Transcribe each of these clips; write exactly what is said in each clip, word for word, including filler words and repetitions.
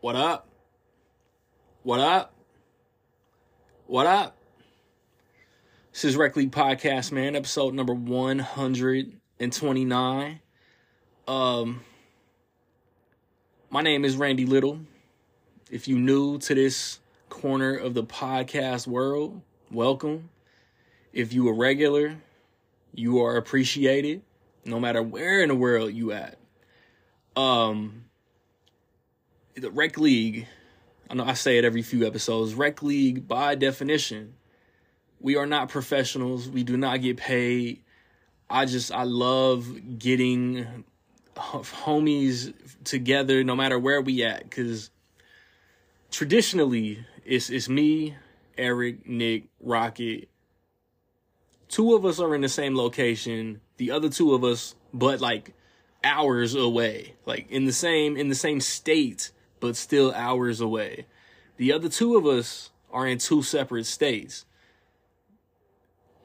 What up? What up? What up? This is Rec League Podcast, man. Episode number one hundred twenty-nine. Um, my name is Randy Little. If you're new to this corner of the podcast world, welcome. If you a regular, you are appreciated, no matter where in the world you at. Um... The Rec League, I know I say it every few episodes, Rec League, by definition, we are not professionals. We do not get paid. I just, I love getting homies together no matter where we at, because traditionally, it's, it's me, Eric, Nick, Rocket. Two of us are in the same location. The other two of us, but like hours away, like in the same, in the same state, but still hours away. The other two of us are in two separate states,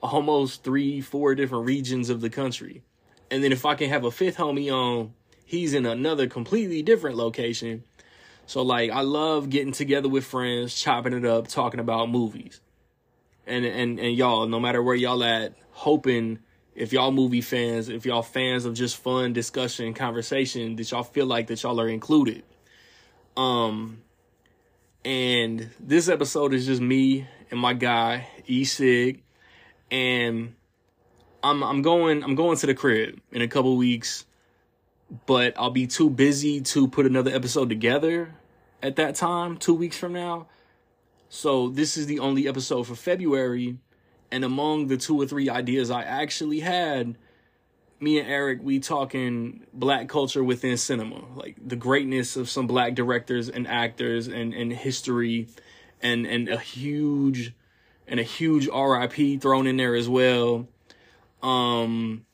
almost three, four different regions of the country. And then if I can have a fifth homie on, he's in another completely different location. So like, I love getting together with friends, chopping it up, talking about movies. And, and, and y'all, no matter where y'all at, hoping if y'all movie fans, if y'all fans of just fun discussion, conversation, that y'all feel like that y'all are included. Um, and this episode is just me and my guy E Sig, and I'm I'm going I'm going to the crib in a couple weeks, but I'll be too busy to put another episode together at that time, two weeks from now. So this is the only episode for February, and among the two or three ideas I actually had, me and Eric, we talking black culture within cinema, like the greatness of some black directors and actors and, and history and, and a huge and a huge R I P thrown in there as well. Um,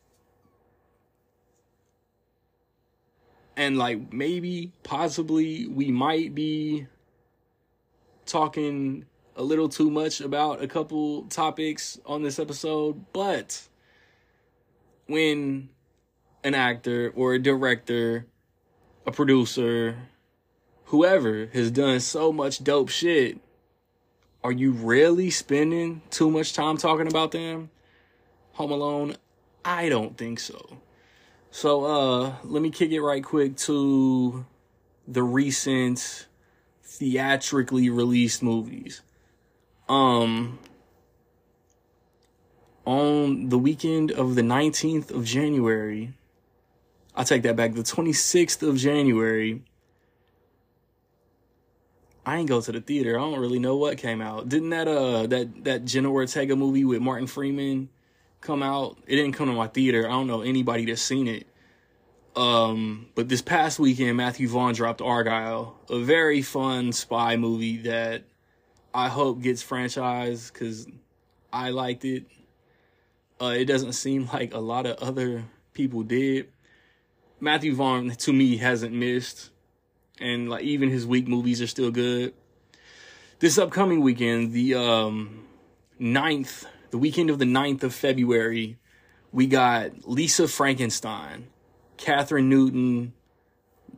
and like maybe possibly we might be talking a little too much about a couple topics on this episode, but when an actor or a director, a producer, whoever has done so much dope shit, are you really spending too much time talking about them? Home Alone? I don't think so. So uh, let me kick it right quick to the recent theatrically released movies. Um... On the weekend of the nineteenth of January, I take that back, the twenty-sixth of January, I ain't go to the theater. I don't really know what came out. Didn't that uh that, that Jenna Ortega movie with Martin Freeman come out? It didn't come to my theater. I don't know anybody that's seen it. Um, but this past weekend, Matthew Vaughn dropped Argyle, a very fun spy movie that I hope gets franchised because I liked it. Uh, it doesn't seem like a lot of other people did. Matthew Vaughn, to me, hasn't missed. And like even his weak movies are still good. This upcoming weekend, the um, ninth, the weekend of the ninth of February, we got Lisa Frankenstein, Catherine Newton,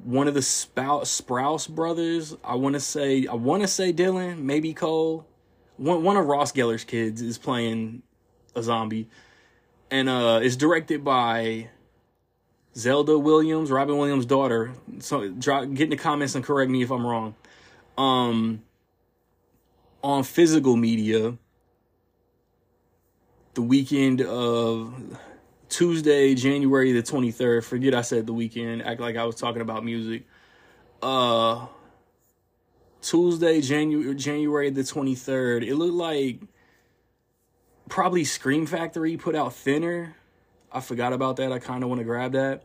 one of the Spou- Sprouse brothers. I want to say, I want to say Dylan, maybe Cole. One, one of Ross Geller's kids is playing a zombie. And uh, it's directed by Zelda Williams, Robin Williams' daughter. So drop, get in the comments and correct me if I'm wrong. Um, on physical media, the weekend of Tuesday, January the twenty-third. Forget I said the weekend. Act like I was talking about music. Uh, Tuesday, January January the twenty-third. It looked like probably Scream Factory put out Thinner. I forgot about that. I kind of want to grab that.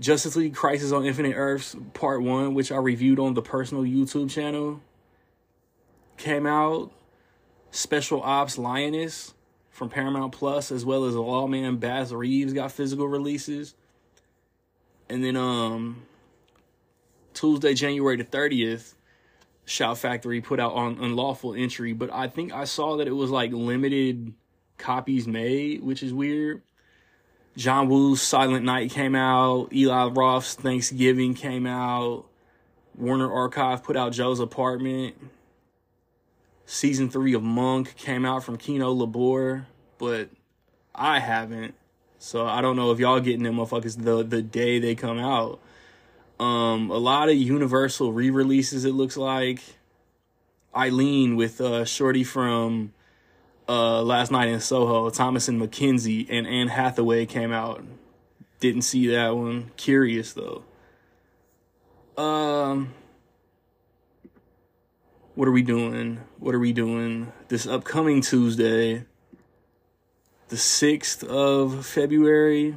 Justice League Crisis on Infinite Earths Part one, which I reviewed on the personal YouTube channel, came out. Special Ops Lioness from Paramount Plus, as well as The Lawman Bass Reeves got physical releases. And then um, Tuesday, January the thirtieth, Shout Factory put out on Unlawful Entry, but I think I saw that it was like limited copies made, which is weird. John Woo's Silent Night came out. Eli Roth's Thanksgiving came out. Warner Archive put out Joe's Apartment. Season three of Monk came out from Kino Labor, but I haven't. So I don't know if y'all getting them motherfuckers the, the day they come out. Um, a lot of Universal re-releases, it looks like. Eileen with uh, Shorty from uh, Last Night in Soho, Thomas and McKenzie, and Anne Hathaway came out. Didn't see that one. Curious, though. Um, what are we doing? What are we doing? This upcoming Tuesday, the sixth of February.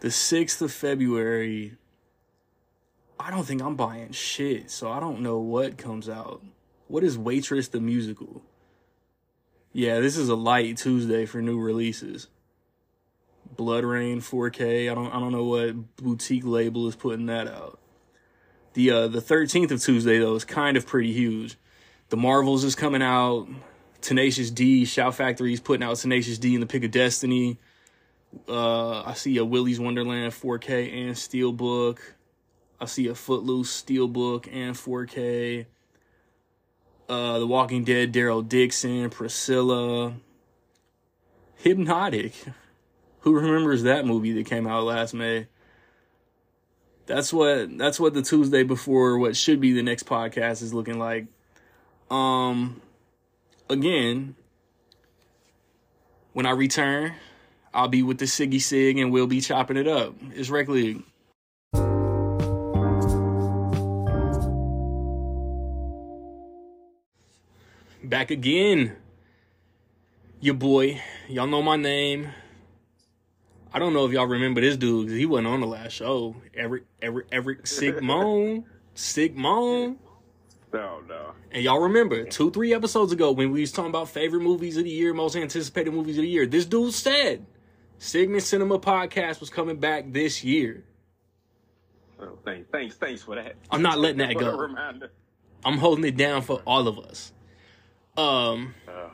The sixth of February. I don't think I'm buying shit, so I don't know what comes out. What is Waitress the Musical? Yeah, this is a light Tuesday for new releases. Blood Rain four K. I don't I don't know what boutique label is putting that out. The uh, the thirteenth of Tuesday though is kind of pretty huge. The Marvels is coming out. Tenacious D, Shout Factory is putting out Tenacious D in the Pick of Destiny. Uh, I see a Willy's Wonderland four K and Steelbook. I see a Footloose Steelbook and four K. Uh, The Walking Dead, Daryl Dixon, Priscilla. Hypnotic. Who remembers that movie that came out last May? That's what that's what the Tuesday before what should be the next podcast is looking like. Um, again, when I return, I'll be with the Siggy Sig and we'll be chopping it up. It's Rec League. Back again. Your boy. Y'all know my name. I don't know if y'all remember this dude, because he wasn't on the last show. Eric, Eric, Eric Sigmon. Sigmon. No, no. And y'all remember, two, three episodes ago, when we was talking about favorite movies of the year, most anticipated movies of the year, this dude said Sigmon Cinema Podcast was coming back this year. Oh, thanks, thanks, thanks for that. I'm not letting that go. Reminder. I'm holding it down for all of us. Um, uh.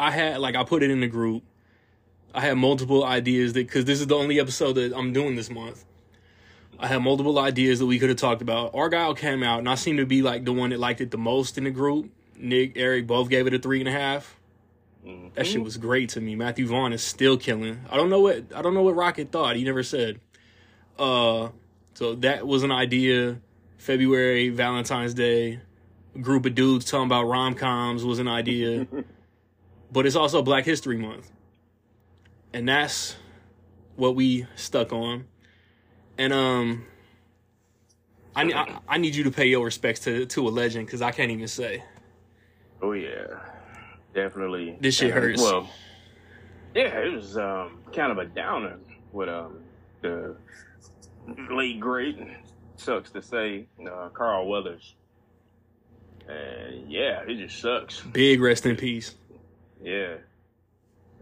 I had, like, I put it in the group. I had multiple ideas that, because this is the only episode that I'm doing this month. I had multiple ideas that we could have talked about. Argyle came out, and I seemed to be like the one that liked it the most in the group. Nick, Eric both gave it a three and a half. Mm-hmm. That shit was great to me. Matthew Vaughn is still killing. I don't know what I don't know what Rocket thought. He never said. Uh, so that was an idea. February, Valentine's Day, a group of dudes talking about rom coms was an idea. But it's also Black History Month. And that's what we stuck on. And um, I, I, I need you to pay your respects to, to a legend, because I can't even say. Oh, yeah. Definitely. This shit hurts. Well, yeah, it was um, kind of a downer with um, the late great, sucks to say, uh, Carl Weathers. And yeah, it just sucks. Big rest in peace. Yeah.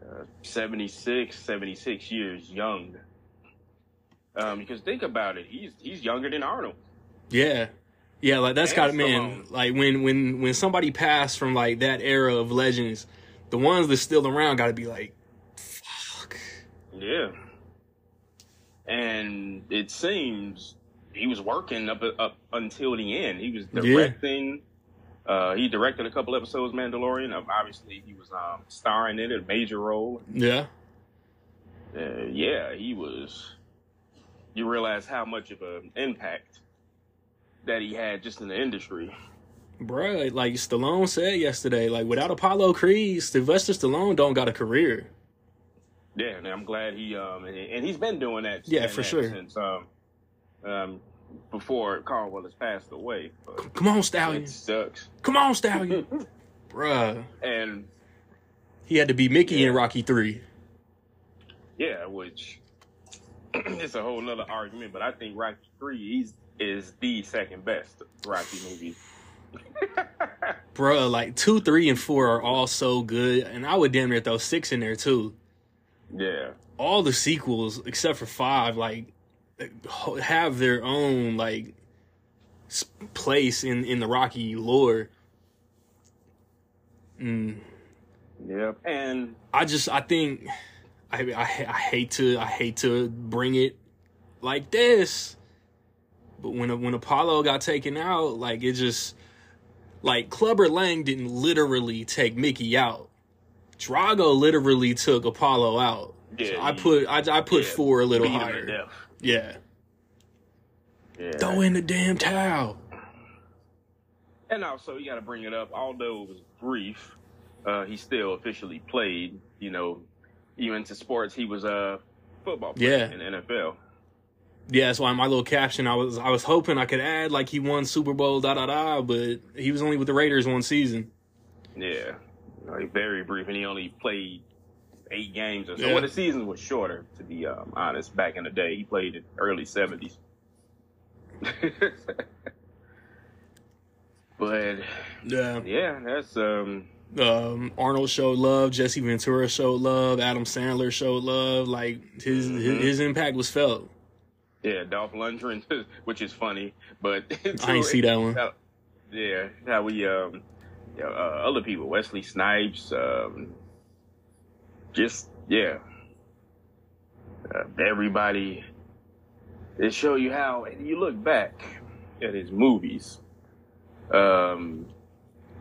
Uh, seventy-six years young. Um, because think about it, he's he's younger than Arnold. Yeah, yeah, like that's got to, man. Like when when when somebody passed from like that era of legends, the ones that's still around got to be like, fuck. Yeah. And it seems he was working up up until the end. He was directing. Yeah. Uh, he directed a couple episodes of Mandalorian. Um, obviously, he was um, starring in it, a major role. Yeah. Uh, yeah, he was. You realize how much of an impact that he had just in the industry. Bruh, like Stallone said yesterday, like without Apollo Creed, Sylvester Stallone don't got a career. Yeah, and I'm glad he, um, and, and he's been doing that. Yeah, for that sure. Since um, um, before Carl Weathers passed away. But come on, Stallion. It sucks. Come on, Stallion. Bruh. And he had to be Mickey yeah. in Rocky three. Yeah, which it's a whole nother argument, but I think Rocky three is the second best Rocky movie. Bruh, like two, three, and four are all so good. And I would damn near throw six in there too. Yeah. All the sequels except for five, like, have their own like place in, in the Rocky lore. Mm. Yep. And I just I think I, I I hate to I hate to bring it like this, But when when Apollo got taken out, like, it just, like, Clubber Lang didn't literally take Mickey out. Drago literally took Apollo out. Yeah, so I put I, I put yeah, four a little higher. Yeah. yeah. Throw in the damn towel. And also, you got to bring it up. Although it was brief, uh, he still officially played. You know, even into sports, he was a football player yeah. in the N F L. Yeah, that's why my little caption, I was I was hoping I could add, like, he won Super Bowl, da da da, but he was only with the Raiders one season. Yeah, like, very brief, and he only played eight games or so. Yeah. Well, the season was shorter, to be um, honest. Back in the day, he played in the early seventies. But yeah, yeah, that's um. Um, Arnold showed love, Jesse Ventura showed love, Adam Sandler showed love. Like, his mm-hmm. his, his impact was felt. Yeah, Dolph Lundgren, which is funny, but I ain't see that one. How, yeah, how we um, you know, uh, other people, Wesley Snipes, um, just yeah, uh, everybody. They show you how, and you look back at his movies, um,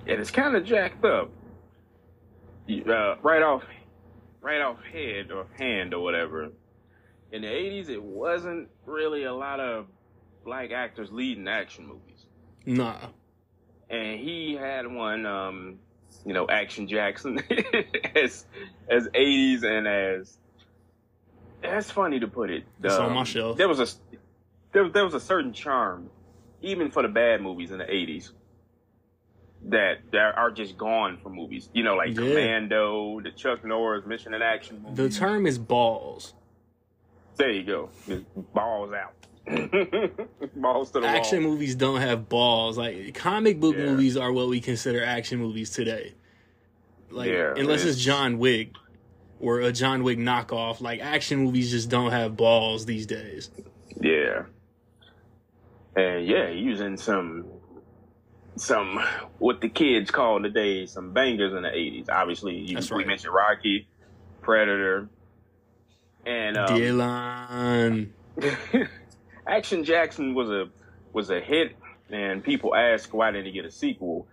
and it's kind of jacked up. Uh, right off, right off head or hand or whatever. In the eighties, it wasn't really a lot of black actors leading action movies. Nah. And he had one, um, you know, Action Jackson, as as eighties and as that's funny to put it. It's um, on my shelf. There was a there there was a certain charm, even for the bad movies in the eighties, that there are just gone from movies. You know, like yeah. Commando, the Chuck Norris Mission in Action movies. The term is balls. There you go. Just balls out. Balls to the action wall. Movies don't have balls. Like, comic book yeah. movies are what we consider action movies today. Like, yeah, unless it's... it's John Wick or a John Wick knockoff. Like, action movies just don't have balls these days. Yeah. And yeah, using some, some what the kids call today, some bangers in the eighties. Obviously, you, right. we mentioned Rocky, Predator. And um, Dylan. Action Jackson was a was a hit, and people ask why didn't he get a sequel?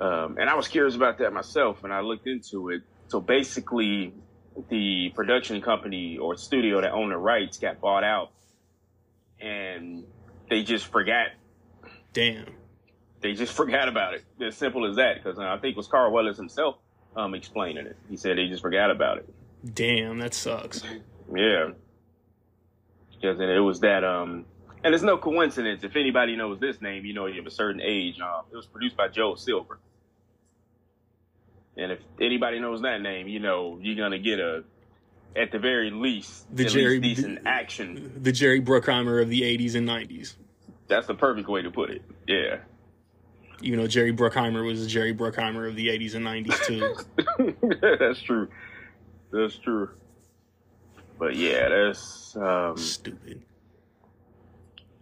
Um, and I was curious about that myself, and I looked into it. So basically, the production company or studio that owned the rights got bought out, and they just forgot. Damn, they just forgot about it. As simple as that. Because I think it was Carl Weathers himself um, explaining it. He said they just forgot about it. Damn, that sucks. Yeah. Because it was that, um, and it's no coincidence. If anybody knows this name, you know you're of a certain age. Um, it was produced by Joel Silver. And if anybody knows that name, you know you're going to get a, at the very least, the Jerry, least decent the, action. The Jerry Bruckheimer of the eighties and nineties. That's the perfect way to put it. Yeah. You know, Jerry Bruckheimer was the Jerry Bruckheimer of the eighties and nineties, too. That's true. That's true. But yeah, that's um, stupid.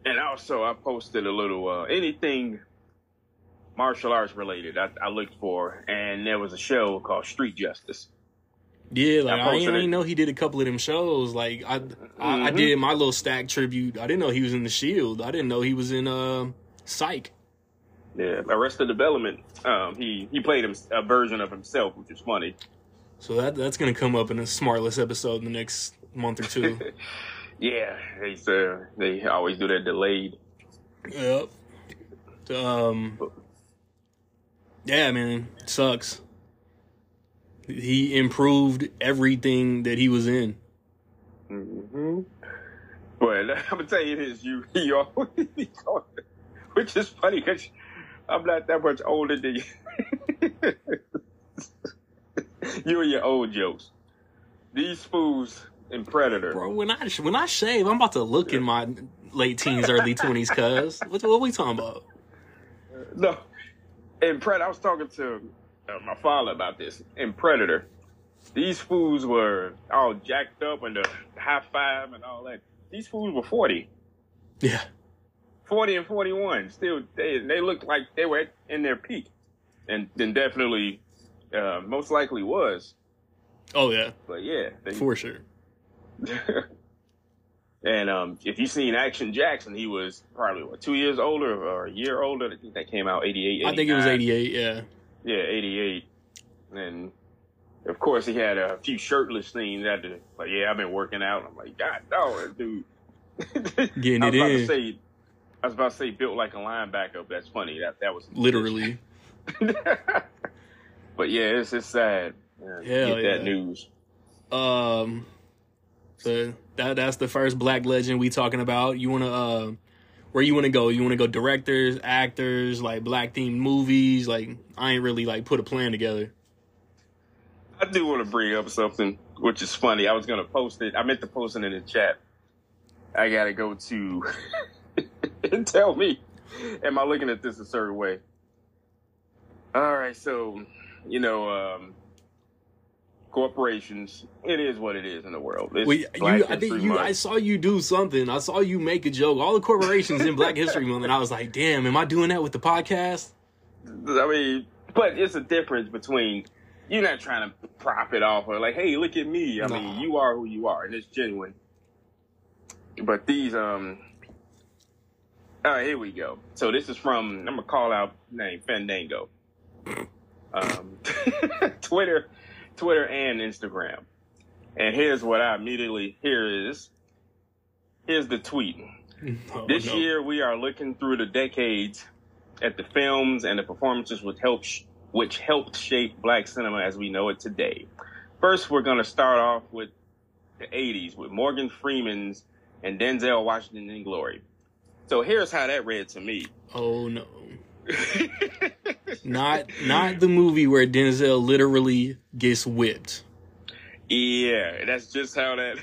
And also, I posted a little uh, anything martial arts related. I, I looked for, and there was a show called Street Justice. Yeah, like I, I didn't even know he did a couple of them shows. Like I, I, mm-hmm. I did my little Stack tribute. I didn't know he was in The Shield. I didn't know he was in uh, Psych. Yeah, Arrested Development. Um, he he played a version of himself, which is funny. So that that's going to come up in a Smartless episode in the next month or two. Yeah, they uh, they always do that delayed. Yep. Um. Yeah, man, it sucks. He improved everything that he was in. Mm-hmm. But I'm gonna tell you this, you you always, which is funny because I'm not that much older than you. You and your old jokes. These fools and Predator. Bro, when I when I shave, I'm about to look yeah. in my late teens, early twenties, cuz. What, what we talking about? Uh, no. In Predator, I was talking to uh, my father about this. In Predator, these fools were all jacked up and the high five and all that. These fools were forty. Yeah. forty and forty-one. Still, they, they looked like they were in their peak. And then definitely... Uh, most likely was. Oh yeah. But yeah, they, for sure. And um, if you've seen Action Jackson, he was probably what, two years older or a year older. I think that came out eighty-eight. I think it was eighty-eight. Yeah. Yeah, eighty-eight. And of course, he had a few shirtless scenes after. Like, yeah, I've been working out. I'm like, God, no, dude. Getting it in. I was about to say, I was about to say, built like a linebacker. That's funny. That that was literally. But yeah, it's it's sad. Yeah, Hell get yeah. that news. Um. So that that's the first Black legend we talking about. You wanna uh, where you wanna go? You wanna go directors, actors, like Black themed movies? Like I ain't really like put a plan together. I do want to bring up something which is funny. I was gonna post it. I meant to post it in the chat. I gotta go to and tell me, am I looking at this a certain way? All right, so you know. Um, Corporations, it is what it is in the world. It's Wait, you, I think you, month. I saw you do something. I saw you make a joke. All the corporations in Black History Month, and I was like, "Damn, am I doing that with the podcast?" I mean, but it's a difference between you're not trying to prop it off or like, "Hey, look at me." I nah. mean, you are who you are, and it's genuine. But these, um, all right, here we go. So this is from I'm gonna call out name Fandango, um, Twitter. Twitter and Instagram. And here's what I immediately here is here's the tweet. Oh, this no. year we are looking through the decades at the films and the performances which helped sh- which helped shape Black cinema as we know it today. First, we're going to start off with the eighties with Morgan Freeman's and Denzel Washington in Glory. So here's how that read to me. Oh no. Not not the movie where Denzel literally gets whipped. Yeah, that's just how that...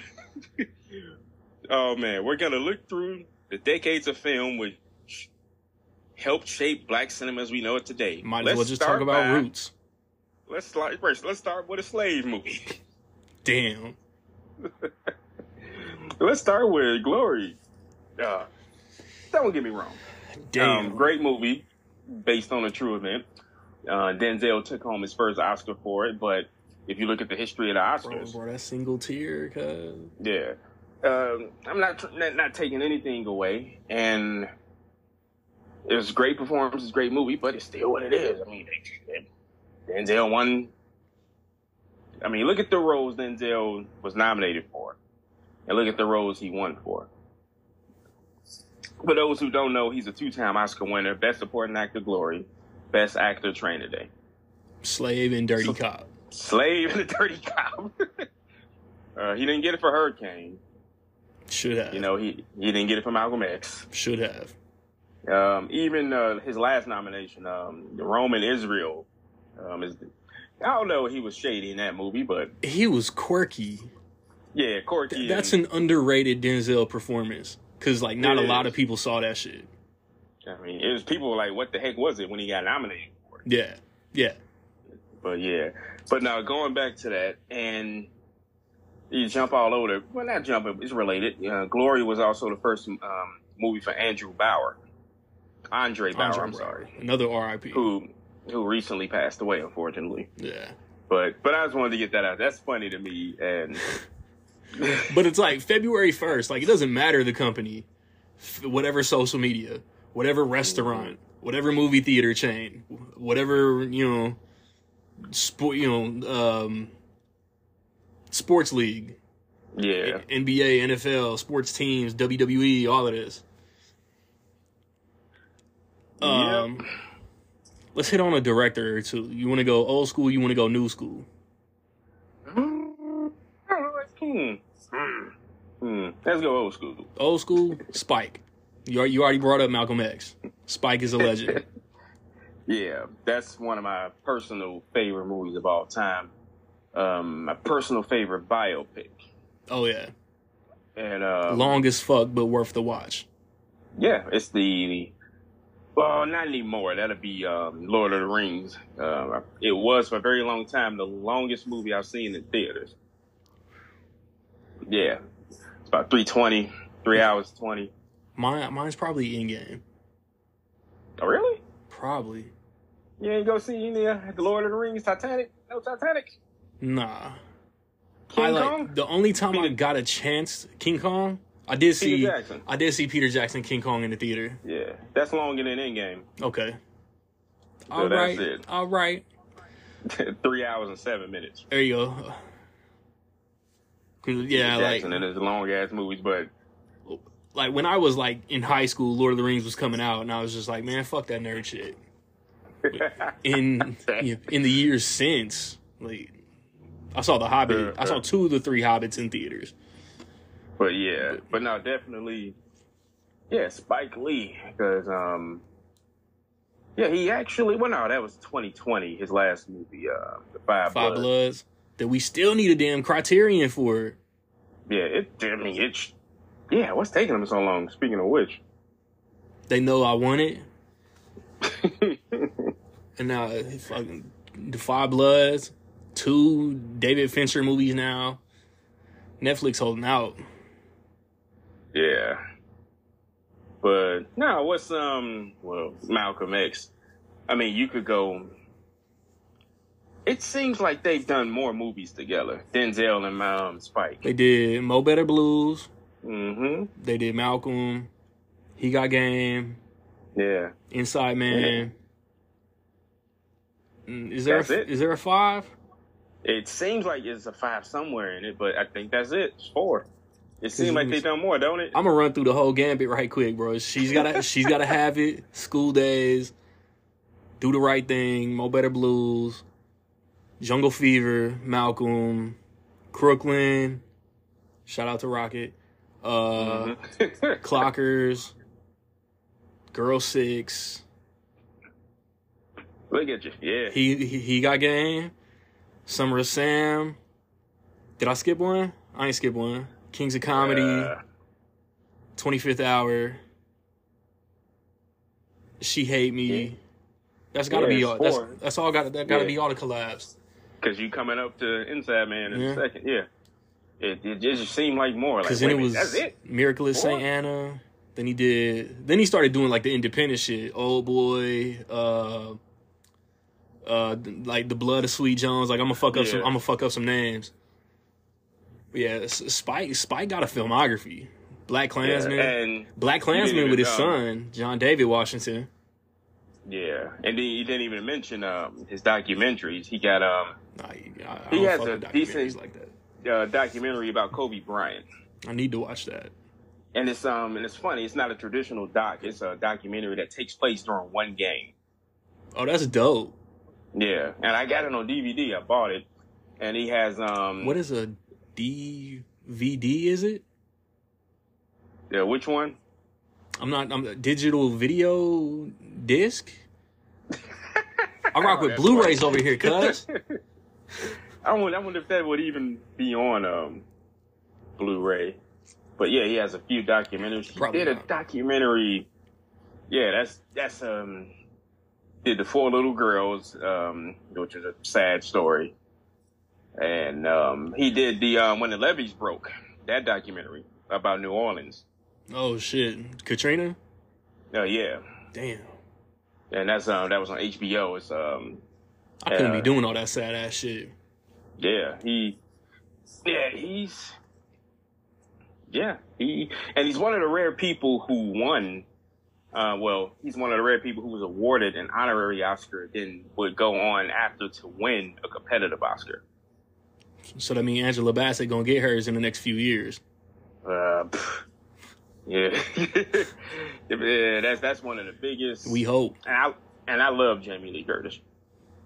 Oh, man. We're going to look through the decades of film which helped shape Black cinema as we know it today. Might as let's well just talk about by, roots. Let's start, first, let's start with a slave movie. Damn. Let's start with Glory. Uh, don't get me wrong. Damn. Um, great movie. Based on a true event. Uh, Denzel took home his first Oscar for it, but if you look at the history of the Oscars... Bro, bro that single tear, cuz... Yeah. Um, I'm not, tr- not not taking anything away, and it was great performance, it's a great movie, but it's still what it is. I mean, it, it, Denzel won... I mean, look at the roles Denzel was nominated for, and look at the roles he won for. For those who don't know, he's a two-time Oscar winner, Best Supporting Actor Glory, Best Actor Training Day. Slave and Dirty so, Cop. Slave and Dirty Cop. uh, he didn't get it for Hurricane. Should have. You know, he, he didn't get it for Malcolm X. Should have. Um, even uh, his last nomination, um, Rome and Israel. Um, is, I don't know if he was shady in that movie, but... He was quirky. Yeah, quirky. Th- that's and, an underrated Denzel performance. Because, like, not a lot of people saw that shit. I mean, it was people like, what the heck was it when he got nominated for it? Yeah, yeah. But, yeah. But now, going back to that, and you jump all over. Well, not jumping. It's related. Uh, Glory was also the first um, movie for Andrew Bauer. Andre Bauer, Andre I'm Bauer. sorry. Another R I P. Who who recently passed away, unfortunately. Yeah. But, but I just wanted to get that out. That's funny to me, and... But it's like February first. Like, it doesn't matter the company, whatever social media, whatever restaurant, whatever movie theater chain, whatever, you know, sport, you know, um, sports league. Yeah. N B A, N F L, sports teams, W W E, all of this. Um, yep. Let's hit on a director or two. You want to go old school? You want to go new school? Hmm. Hmm. Hmm. Let's go old school. Old school, Spike. You you already brought up Malcolm X. Spike is a legend. Yeah, that's one of my personal favorite movies of all time. Um, my personal favorite biopic. Oh yeah. And uh, long as fuck, but worth the watch. Yeah, it's the well, not anymore. That'll be um, Lord of the Rings. Uh, it was for a very long time the longest movie I've seen in theaters. Yeah, it's about three twenty, three hours twenty. Mine, mine's probably in game. Oh, really? Probably. You ain't go see any of the Lord of the Rings, Titanic? No Titanic? Nah. King I, like, Kong? The only time I got a chance, King Kong, I did Peter see Jackson. I did see Peter Jackson King Kong in the theater. Yeah, that's longer than Endgame. Okay. So all right. It. All right. Three hours and seven minutes. There you go. Yeah, Peter Jackson like, and his long ass movies, but like when I was like in high school, Lord of the Rings was coming out, and I was just like, man, fuck that nerd shit. in you know, in the years since, like I saw the Hobbit, uh, uh, I saw two of the three Hobbits in theaters. But yeah, but no, definitely, yeah, Spike Lee, because um, yeah, he actually well, no, that was twenty twenty, his last movie, uh, The Five, Five Bloods. Bloods. That we still need a damn Criterion for it. Yeah, it. I mean, it's. Yeah, what's taking them so long? Speaking of which, they know I want it. And now, fucking The Five Bloods, two David Fincher movies now. Netflix holding out. Yeah, but no, what's um? Well, Malcolm X. I mean, you could go. It seems like they've done more movies together. Denzel and um, Spike. They did Mo' Better Blues. Mm-hmm. They did Malcolm. He Got Game. Yeah. Inside Man. Yeah. Is there that's a, it. Is there a five? It seems like there's a five somewhere in it, but I think that's it. It's four. It seems like they've done more, don't it? I'm gonna run through the whole gambit right quick, bro. She's gotta she's gotta have it. School Days. Do the Right Thing. Mo' Better Blues. Jungle Fever, Malcolm, Crooklyn, shout out to Rocket, uh, mm-hmm. Clockers, Girl Six. Look at you, yeah. He, he he got game. Summer of Sam. Did I skip one? I ain't skip one. Kings of Comedy, uh, twenty-fifth Hour. She Hate Me. Yeah. That's gotta yeah, be all. That's, that's all. Got that gotta yeah. be all the collabs. Because you coming up to Inside Man in yeah. a second, yeah. It, it just seemed like more. Because like, then it was that's it. Miracle at Saint Anna. Then he did. Then he started doing like the independent shit. Old Boy. Uh, uh, like the Blood of Sweet Jones. Like I'm gonna fuck up. Yeah. Some, I'm gonna fuck up some names. But yeah, Spike. Spike got a filmography. BlacKkKlansman. Yeah, and BlacKkKlansman with his know. son, John David Washington. Yeah, and then you didn't even mention um, his documentaries. He got um, nah, I, I he has a decent like that. Uh, documentary about Kobe Bryant. I need to watch that. And it's um, and it's funny. It's not a traditional doc. It's a documentary that takes place during one game. Oh, that's dope. Yeah, and I got it on D V D. I bought it, and he has um. What is a D V D? Is it? Yeah, which one? I'm not. I'm a digital video disc. I rock with Blu-rays over here, cuz. I wonder, I wonder if that would even be on um, Blu-ray. But yeah, he has a few documentaries. Probably he did not. a documentary. Yeah, that's that's um. Did the Four Little Girls, um, which is a sad story, and um, he did the um, When the Levees Broke, that documentary about New Orleans. Oh shit, Katrina! Oh uh, yeah, damn. And that's um that was on H B O. It's um I couldn't uh, be doing all that sad ass shit. Yeah, he, yeah he's, yeah he, and he's one of the rare people who won. Uh, well, he's one of the rare people who was awarded an honorary Oscar, then would go on after to win a competitive Oscar. So that means Angela Bassett gonna get hers in the next few years. Uh. Pff. Yeah. yeah, that's that's one of the biggest. We hope, and I and I love Jamie Lee Curtis.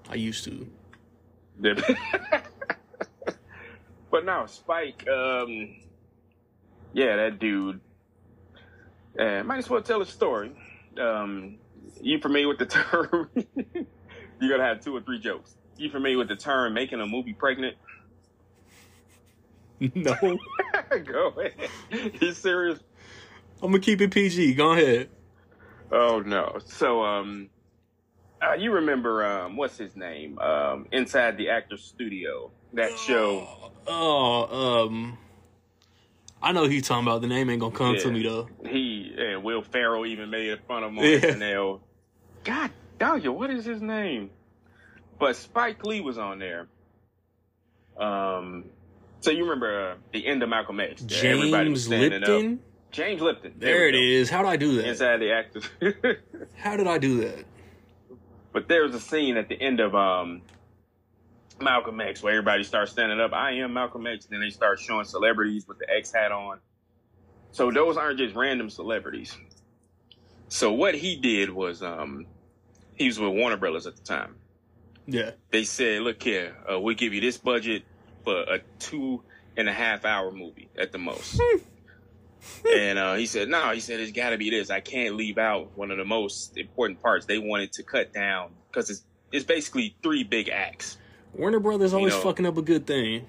I used to, but now Spike. Um, yeah, that dude. Uh, might as well tell a story. Um, you familiar with the term? You're gonna have two or three jokes. You familiar with the term "making a movie pregnant"? No. Go ahead. You serious? I'm gonna keep it P G. Go ahead. Oh no! So, um, uh, you remember um, what's his name? Um, Inside the Actor's Studio. That oh, show. Oh, um, I know who you're talking about. The name ain't gonna come yeah. to me though. He and yeah, Will Ferrell even made fun of him on yeah. S N L. God, Dahlia, what is his name? But Spike Lee was on there. Um, so you remember uh, the end of Malcolm X? James everybody was standing Lipton. Up. James Lipton. There, there it go. is. How did I do that? Inside the Actor's. How did I do that? But there's a scene at the end of um, Malcolm X where everybody starts standing up. I am Malcolm X. Then they start showing celebrities with the X hat on. So those aren't just random celebrities. So what he did was um, he was with Warner Brothers at the time. Yeah. They said, look here, uh, we'll give you this budget for a two and a half hour movie at the most. And uh, he said, no, he said, it's got to be this. I can't leave out one of the most important parts. They wanted to cut down because it's, it's basically three big acts. Warner Brothers always you know, fucking up a good thing.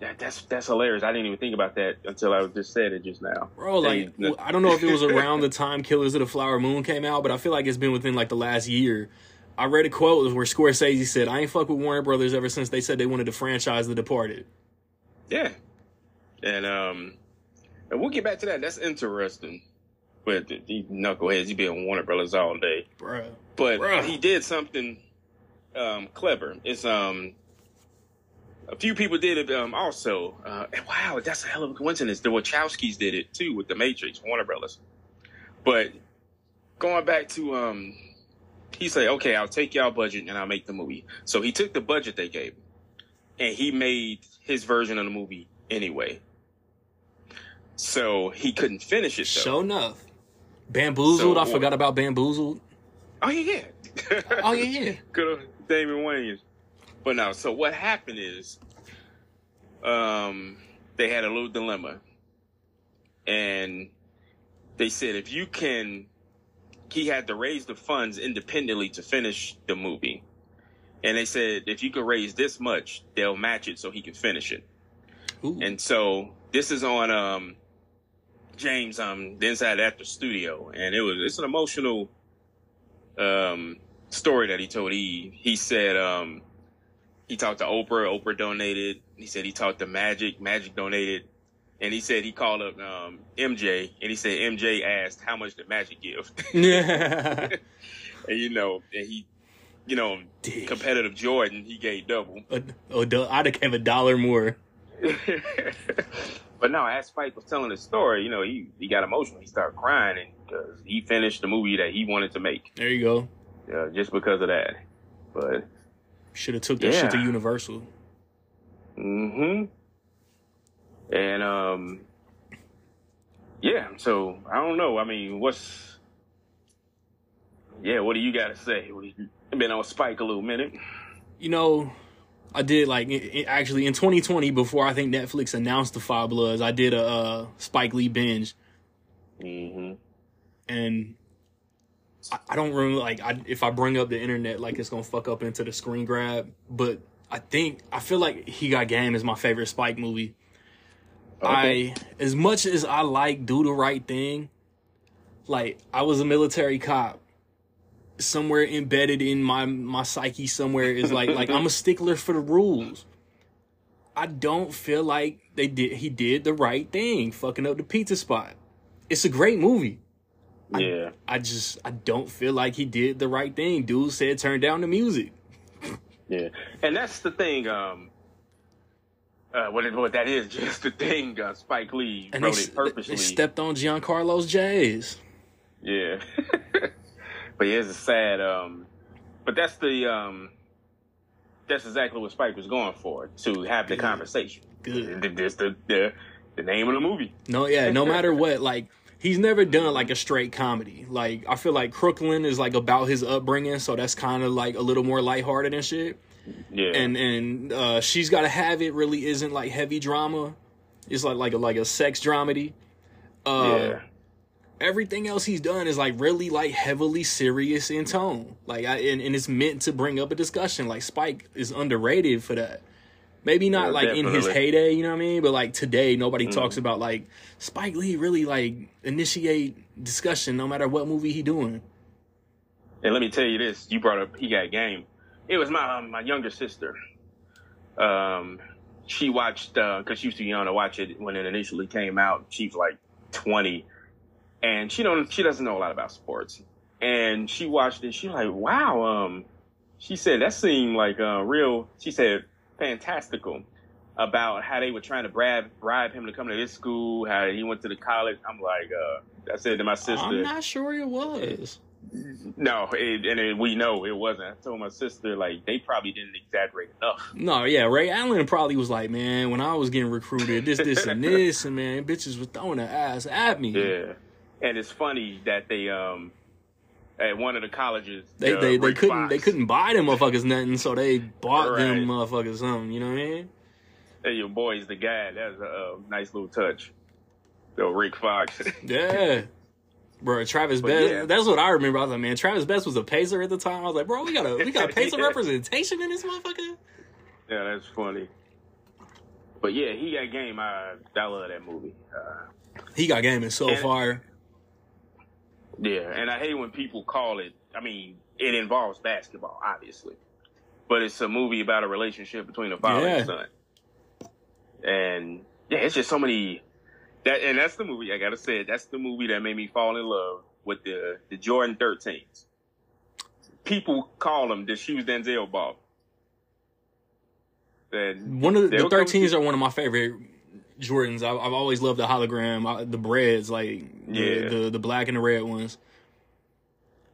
That, that's that's hilarious. I didn't even think about that until I just said it just now. Bro, like, Dang. I don't know if it was around the time Killers of the Flower Moon came out, but I feel like it's been within, like, the last year. I read a quote where Scorsese said, I ain't fuck with Warner Brothers ever since they said they wanted to franchise The Departed. Yeah. And, um... And we'll get back to that. That's interesting. But these knuckleheads, he been Warner Brothers all day. Bruh. But Bruh. he did something um, clever. It's um, a few people did it um, also. Uh, and wow, that's a hell of a coincidence. The Wachowskis did it too with The Matrix, Warner Brothers. But going back to, um, he said, okay, I'll take y'all budget and I'll make the movie. So he took the budget they gave him and he made his version of the movie anyway. So he couldn't finish it, though. Sure enough. Bamboozled. So, I forgot about Bamboozled. Oh, yeah. oh, yeah, yeah. Good old Damon Wayans. But no, so what happened is um, they had a little dilemma. And they said if you can, he had to raise the funds independently to finish the movie. And they said if you could raise this much, they'll match it so he can finish it. Ooh. And so this is on... um. James, um, the Inside the Actor's Studio, and it was it's an emotional um, story that he told. He he said um, he talked to Oprah. Oprah donated. He said he talked to Magic. Magic donated, and he said he called up um, M J, and he said M J asked how much did Magic give. Yeah, and you know, and he, you know, Dick. competitive Jordan, he gave double. Uh, oh, I'd have gave a dollar more. But no, as Spike was telling his story, you know, he, he got emotional. He started crying because he finished the movie that he wanted to make. There you go. Uh, just because of that. But should have took that yeah. shit to Universal. Mm-hmm. And, um, yeah, so I don't know. I mean, what's, yeah, what do you got to say? I've been on Spike a little minute. You know... I did, like, it, actually, in twenty twenty, before I think Netflix announced The Five Bloods, I did a uh, Spike Lee binge. Mm-hmm. And I, I don't remember, like, I, if I bring up the internet, like, it's going to fuck up into the screen grab. But I think, I feel like He Got Game is my favorite Spike movie. Okay. I, as much as I like Do the Right Thing, like, I was a military cop. Somewhere embedded in my, my psyche somewhere is like, like I'm a stickler for the rules. I don't feel like they did. He did the right thing, fucking up the pizza spot. It's a great movie. Yeah. I, I just, I don't feel like he did the right thing. Dude said, turn down the music. Yeah. And that's the thing. Um, uh, what, it, what that is just the thing. Uh, Spike Lee and wrote they, it purposely. They stepped on Giancarlo's jazz. Yeah. But yeah, it's a sad, um, but that's the, um, that's exactly what Spike was going for, to have the Good. conversation. Good. That's the, the, the name of the movie. No, yeah, no matter what, like, he's never done, like, a straight comedy. Like, I feel like Crooklyn is, like, about his upbringing, so that's kind of, like, a little more lighthearted and shit. Yeah. And, and, uh, She's Gotta Have It really isn't, like, heavy drama. It's, like, like a, like a sex dramedy. Uh, yeah. Everything else he's done is, like, really, like, heavily serious in tone. Like, I, and, and it's meant to bring up a discussion. Like, Spike is underrated for that. Maybe not, yeah, like, definitely. in his heyday, you know what I mean? But, like, today, nobody mm. talks about, like, Spike Lee really, like, initiate discussion no matter what movie he doing. And let me tell you this. You brought up He Got Game. It was my um, my younger sister. Um, She watched, uh, because she was too young to watch it when it initially came out. She was, like, twenty. And she don't, she doesn't know a lot about sports. And she watched it. She like, wow. Um, she said that seemed like uh, real. She said fantastical. about how they were trying to bribe bribe him to come to this school, how he went to the college. I'm like, uh, I said to my sister, I'm not sure it was. No, it, and it, we know it wasn't. I told my sister, like, they probably didn't exaggerate enough. No, yeah, Ray Allen probably was like, man, when I was getting recruited, this, this, and this, and man, bitches were throwing their ass at me. Yeah, and it's funny that they, um, at one of the colleges, they uh, they, they couldn't Fox. they couldn't buy them motherfuckers nothing, so they bought right. them motherfuckers something. You know what I mean? Hey, your boy's the guy. That's a uh, nice little touch. So Rick Fox. Yeah. Bro, Travis but Best. Yeah. That's what I remember. I was like, man, Travis Best was a pacer at the time. I was like, bro, we got a we got pacer yeah. representation in this motherfucker. Yeah, that's funny. But yeah, He Got Game. I I love that movie. Uh, He Got Game is so and, fire. Yeah, and I hate when people call it. I mean, it involves basketball, obviously, but it's a movie about a relationship between a father yeah. and son. And yeah, it's just so many. That, and that's the movie, I gotta say, that's the movie that made me fall in love with the, the Jordan thirteens. People call them the shoes Denzel bought. One of the, the thirteens are one of my favorite Jordans. I, I've always loved the hologram, I, the breads, like yeah. the, the the black and the red ones.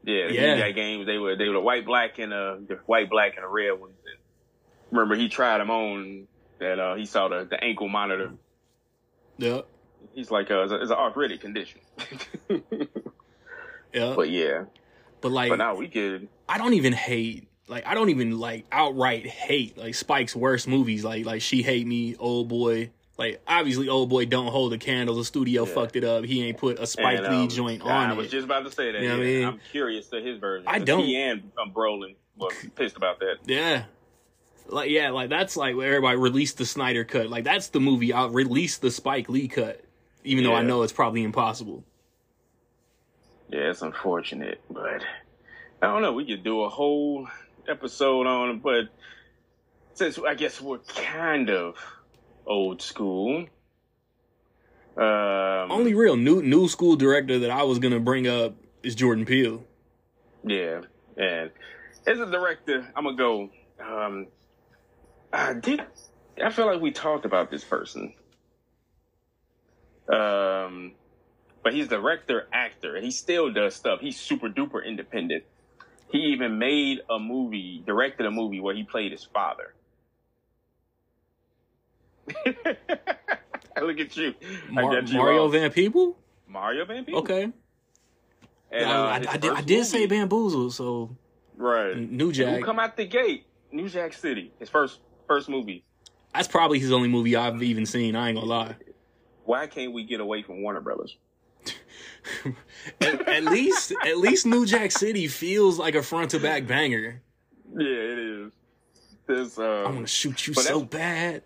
Yeah, yeah. He Got Games. They were they were the white, black, and uh, the white, black, and the red ones. And remember, he tried them on that uh, he saw the, the ankle monitor. Yep. He's like, uh, it's, a, it's an arthritic condition. yeah. But yeah. But like, but now we could. I don't even hate, like, I don't even like outright hate, like, Spike's worst movies, like, like She Hate Me, Old Boy. Like, obviously, Old Boy don't hold a candle. The studio yeah. fucked it up. He ain't put a Spike and, um, Lee joint on it. I was it. just about to say that. You know what I mean? I'm curious to his version. I don't. He and um, Brolin was pissed about that. Yeah. Like, yeah, like, that's like where everybody released the Snyder cut. Like, that's the movie. I'll release the Spike Lee cut. Even yeah. though I know it's probably impossible. Yeah, it's unfortunate, but I don't know. We could do a whole episode on it, but since I guess we're kind of old school. Um, Only real new new school director that I was going to bring up is Jordan Peele. Yeah, and as a director, I'm going to go, um, I did, I feel like we talked about this person. Um, but he's director, actor, and he still does stuff. He's super duper independent. He even made a movie, directed a movie where he played his father. Look at you. Mar- I got you Mario off. Van Peebles? Mario Van Peebles. Okay. And, uh, I, I, I, did, I did say Bamboozled, so. Right. New Jack. Who come out the gate? New Jack City. His first first movie. That's probably his only movie I've even seen. I ain't gonna lie. Why can't we get away from Warner Brothers? at, at least, at least New Jack City feels like a front to back banger. Yeah, it is. This, um, I want to shoot you so bad.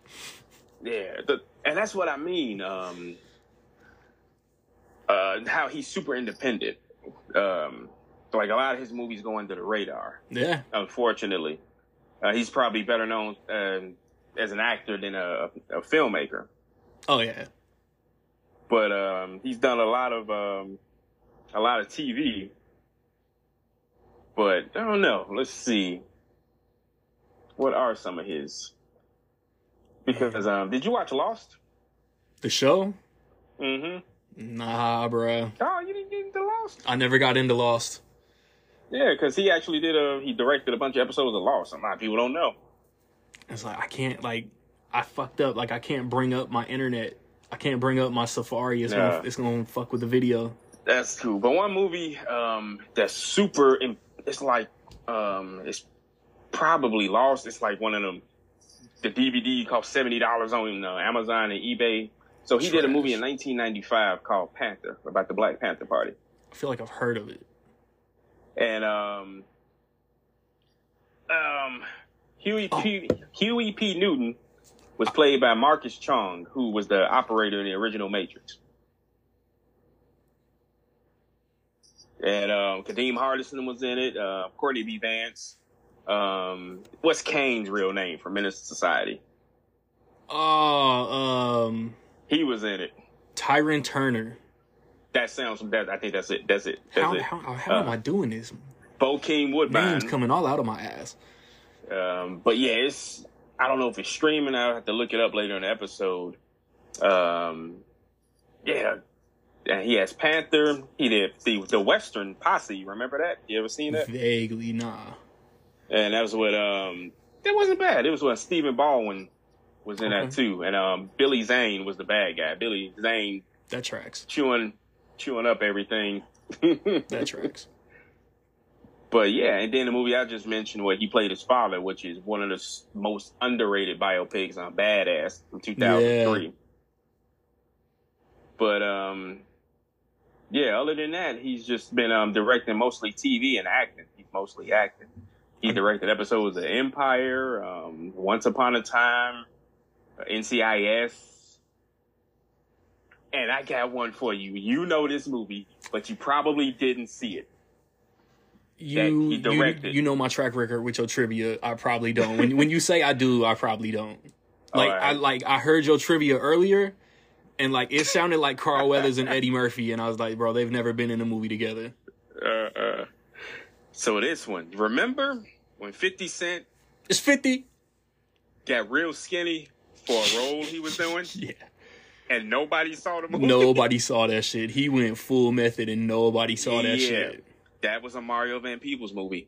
Yeah, the, and that's what I mean. Um, uh, how he's super independent. Um, like a lot of his movies go under the radar. Yeah, unfortunately, uh, he's probably better known uh, as an actor than a, a filmmaker. Oh yeah. But um, he's done a lot of um, a lot of T V. But I don't know. Let's see. What are some of his? Because um, did you watch Lost? The show? Mm-hmm. Nah, bro. Oh, you didn't get into Lost? I never got into Lost. Yeah, because he actually did a he directed a bunch of episodes of Lost. A lot of people don't know. It's like I can't like I fucked up. Like I can't bring up my internet. I can't bring up my Safari. It's nah. gonna, it's gonna fuck with the video. That's cool. But one movie um, that's super. Imp- it's like um, it's probably lost. It's like one of them. The D V D cost seventy dollars on uh, Amazon and eBay. So he Trash. did a movie in nineteen ninety-five called Panther, about the Black Panther Party. I feel like I've heard of it. And um, um, Huey oh. P. Huey P. Newton was played by Marcus Chong, who was the operator in the original Matrix. And um, Kadeem Hardison was in it, uh, Courtney B. Vance. Um, what's Kane's real name from Menace to Society? Oh, um... He was in it. Tyron Turner. That sounds... That, I think that's it. That's it. That's how it. how, how uh, am I doing this? Bokeem Woodbine. Name's coming all out of my ass. Um, but yeah, it's... I don't know if it's streaming. I'll have to look it up later in the episode. Um, yeah. And he has Panther. He did the, the Western Posse. Remember that? You ever seen that? Vaguely, nah. And that was what, um, that wasn't bad. It was when Stephen Baldwin was in okay. that too. And um, Billy Zane was the bad guy. Billy Zane. That tracks. Chewing, chewing up everything. That tracks. But yeah, and then the movie I just mentioned where he played his father, which is one of the most underrated biopics on Badass from two thousand three. Yeah. But, um, yeah, other than that, he's just been um, directing mostly T V and acting. He's mostly acting. He directed episodes of Empire, um, Once Upon a Time, N C I S. And I got one for you. You know this movie, but you probably didn't see it. You, that he directed. You, you know my track record with your trivia. I probably don't. When, when you say I do, I probably don't. Like, right. I like I heard your trivia earlier. And, like, it sounded like Carl Weathers and Eddie Murphy. And I was like, bro, they've never been in a movie together. Uh, uh. So this one. Remember when fifty Cent... It's fifty. Got real skinny for a role he was doing? Yeah. And nobody saw the movie? Nobody saw that shit. He went full method and nobody saw that yeah. shit. That was a Mario Van Peebles movie.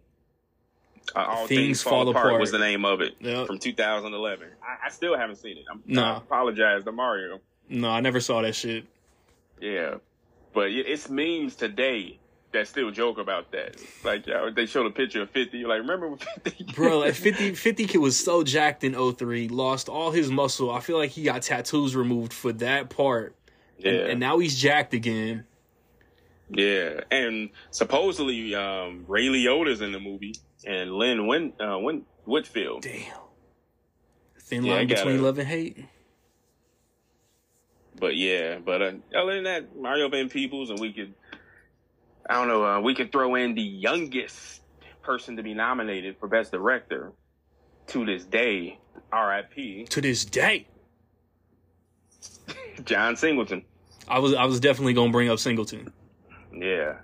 Uh, All Things, Things Fall, Fall Apart, Apart was the name of it. Yep. From two thousand eleven. I, I still haven't seen it. I'm, nah. I apologize to Mario. No, I never saw that shit. Yeah. But it's memes today that still joke about that. Like, yo, they showed a picture of fifty. You're like, remember when fifty? Bro, like fifty, fifty Kid was so jacked in oh three. Lost all his muscle. I feel like he got tattoos removed for that part. Yeah. And, and now he's jacked again. Yeah. And supposedly um, Ray Liotta's in the movie. And Lynn Win- uh, Win- Whitfield. Damn. Thin yeah, line between love and hate. But yeah, but uh, other than that, Mario Van Peebles, and we could, I don't know, uh, we could throw in the youngest person to be nominated for Best Director to this day, R I P To this day, John Singleton. I was I was definitely gonna bring up Singleton. Yeah,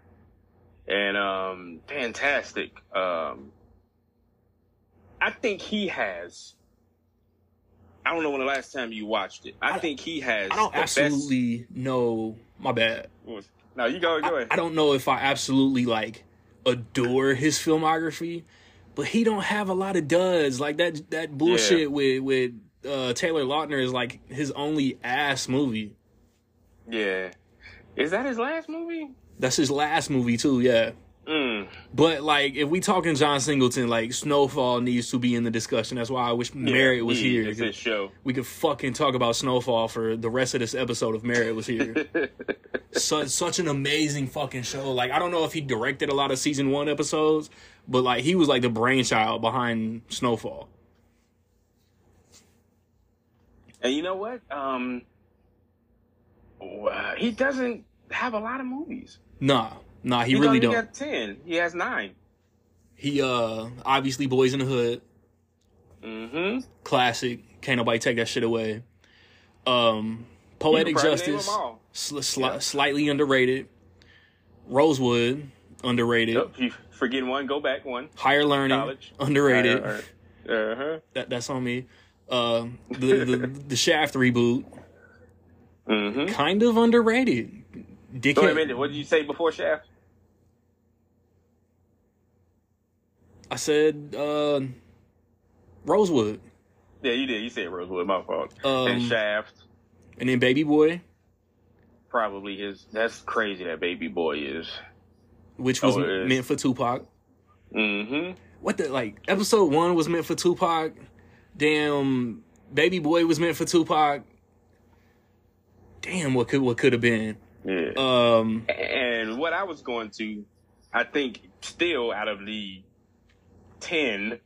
and um, fantastic. Um, I think he has. I don't know when the last time you watched it. I, I think he has. I don't the absolutely best... know. My bad. No, you go. Go ahead. I, I don't know if I absolutely like adore his filmography, but he don't have a lot of duds. Like that that bullshit yeah. with with uh, Taylor Lautner is like his only ass movie. Yeah, is that his last movie? That's his last movie too. Yeah. Mm. But like, if we talking John Singleton, like Snowfall needs to be in the discussion. That's why I wish Merritt yeah, was he, here. It's his show. We could fucking talk about Snowfall for the rest of this episode if Merritt was here. such such an amazing fucking show. Like, I don't know if he directed a lot of season one episodes, but like he was like the brainchild behind Snowfall. And you know what? Um, he doesn't have a lot of movies. Nah. Nah, he, he really don't. He got ten. He has nine. He uh obviously Boys in the Hood. Mm-hmm. Classic. Can't nobody take that shit away. Um, Poetic Justice. Sl- sli- yeah. Slightly underrated. Rosewood, underrated. Nope, you forgetting one. Go back one. Higher Learning, College. Underrated. Higher, uh huh. That that's on me. Uh, the the, the Shaft reboot. Mm-hmm. Kind of underrated. Dickhead. Wait a minute, what did you say before Shaft? I said uh, Rosewood. Yeah, you did. You said Rosewood. My fault. Um, and Shaft. And then Baby Boy. Probably his. That's crazy that Baby Boy is. Which was oh, meant for Tupac. Mm-hmm. What the, like, episode one was meant for Tupac. Damn, Baby Boy was meant for Tupac. Damn, what could what could have been. Yeah. Um, and what I was going to, I think still out of the ten,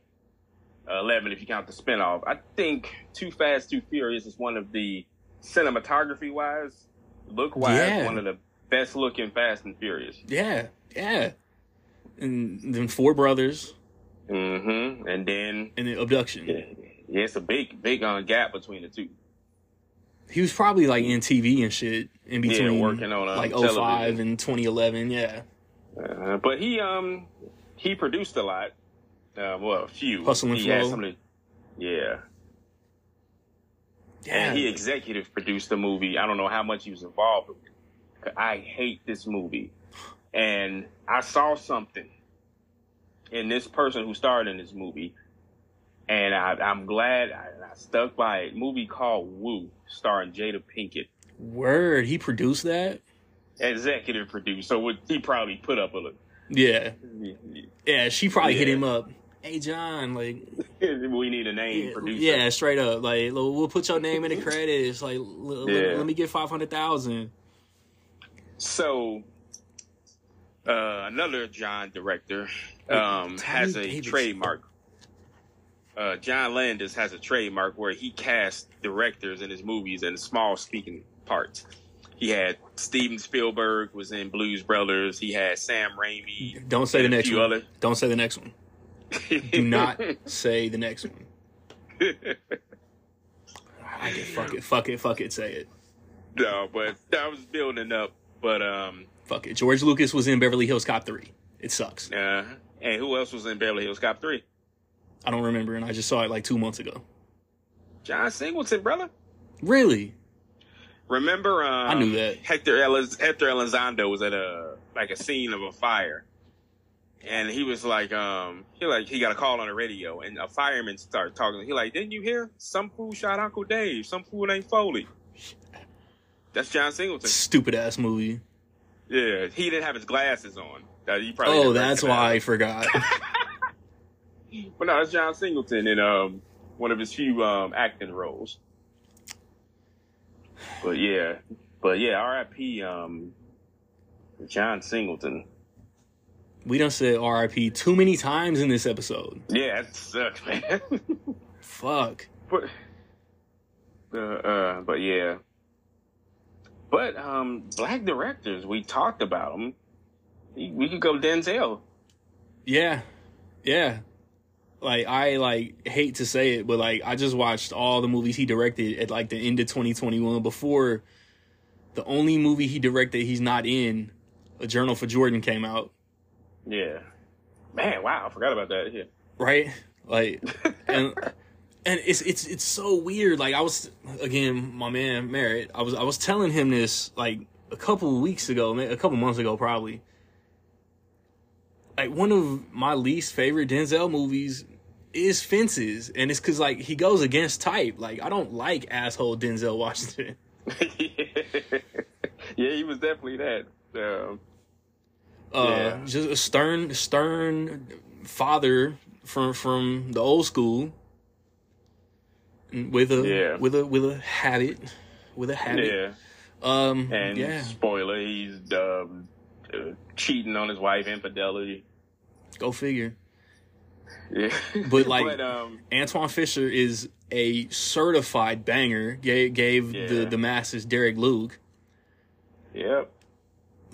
eleven, if you count the spinoff, I think Too Fast, Too Furious is one of the cinematography-wise, look-wise, yeah. one of the best-looking Fast and Furious. Yeah, yeah. And then Four Brothers. Mm-hmm. And then... And then Abduction. Yeah, yeah it's a big, big uh, gap between the two. He was probably, like, in T V and shit in between, yeah, working on, um, like, oh five and twenty eleven, yeah. Uh, but he um he produced a lot. Uh, well, a few. Hustle and Flow. Had some of the, yeah. Damn. And he executive produced the movie. I don't know how much he was involved with it. I hate this movie. And I saw something in this person who starred in this movie. And I, I'm glad I, I stuck by it. Movie called Woo, starring Jada Pinkett. Word. He produced that? Executive produced. So it, he probably put up a look. Yeah. Yeah, she probably yeah. hit him up. Hey, John, like... we need a name yeah, producer. Yeah, straight up. Like, we'll put your name in the credits. Like, l- yeah. l- let me get five hundred thousand dollars. So, uh, another John director um, has a Davis. trademark. Uh, John Landis has a trademark where he casts directors in his movies in small speaking parts. He had Steven Spielberg was in Blues Brothers. He had Sam Raimi. Don't say the next one. Other. Don't say the next one. Do not say the next one. I get fuck it, fuck it, fuck it, say it. No, but I was building up. But um, fuck it. George Lucas was in Beverly Hills Cop three. It sucks. Uh, and who else was in Beverly Hills Cop three? I don't remember, and I just saw it like two months ago. John Singleton, brother. Really? Remember? Um, I knew that Hector Eliz- Hector Elizondo was at a like a scene of a fire. And he was like, um, he like he got a call on the radio, and a fireman started talking. He like, didn't you hear? Some fool shot Uncle Dave. Some fool named Foley. That's John Singleton. Stupid ass movie. Yeah, he didn't have his glasses on. He probably oh, that's why I forgot. But no, that's John Singleton in um one of his few um acting roles. But yeah, but yeah, R I P Um, John Singleton. We done said R I P too many times in this episode. Yeah, that sucks, man. Fuck. But, uh, uh, but yeah. But um, black directors, we talked about them. We could go Denzel. Yeah, yeah. Like I like hate to say it, but like I just watched all the movies he directed at like the end of twenty twenty-one. Before the only movie he directed he's not in, A Journal for Jordan, came out. Yeah, man. Wow, I forgot about that. Yeah, right. Like, and and it's it's it's so weird. Like I was again, my man Merritt. I was I was telling him this like a couple weeks ago, a couple months ago, probably. Like one of my least favorite Denzel movies is Fences, and it's because like he goes against type. Like I don't like asshole Denzel Washington. yeah. yeah, he was definitely that. Um... Uh, yeah. Just a stern, stern father from from the old school, with a yeah. with a with a habit, with a habit. Yeah. Um, and yeah. spoiler, he's uh, cheating on his wife, infidelity. Go figure. Yeah, but like but, um, Antoine Fisher is a certified banger. Gave gave yeah. the the masses Derek Luke. Yep.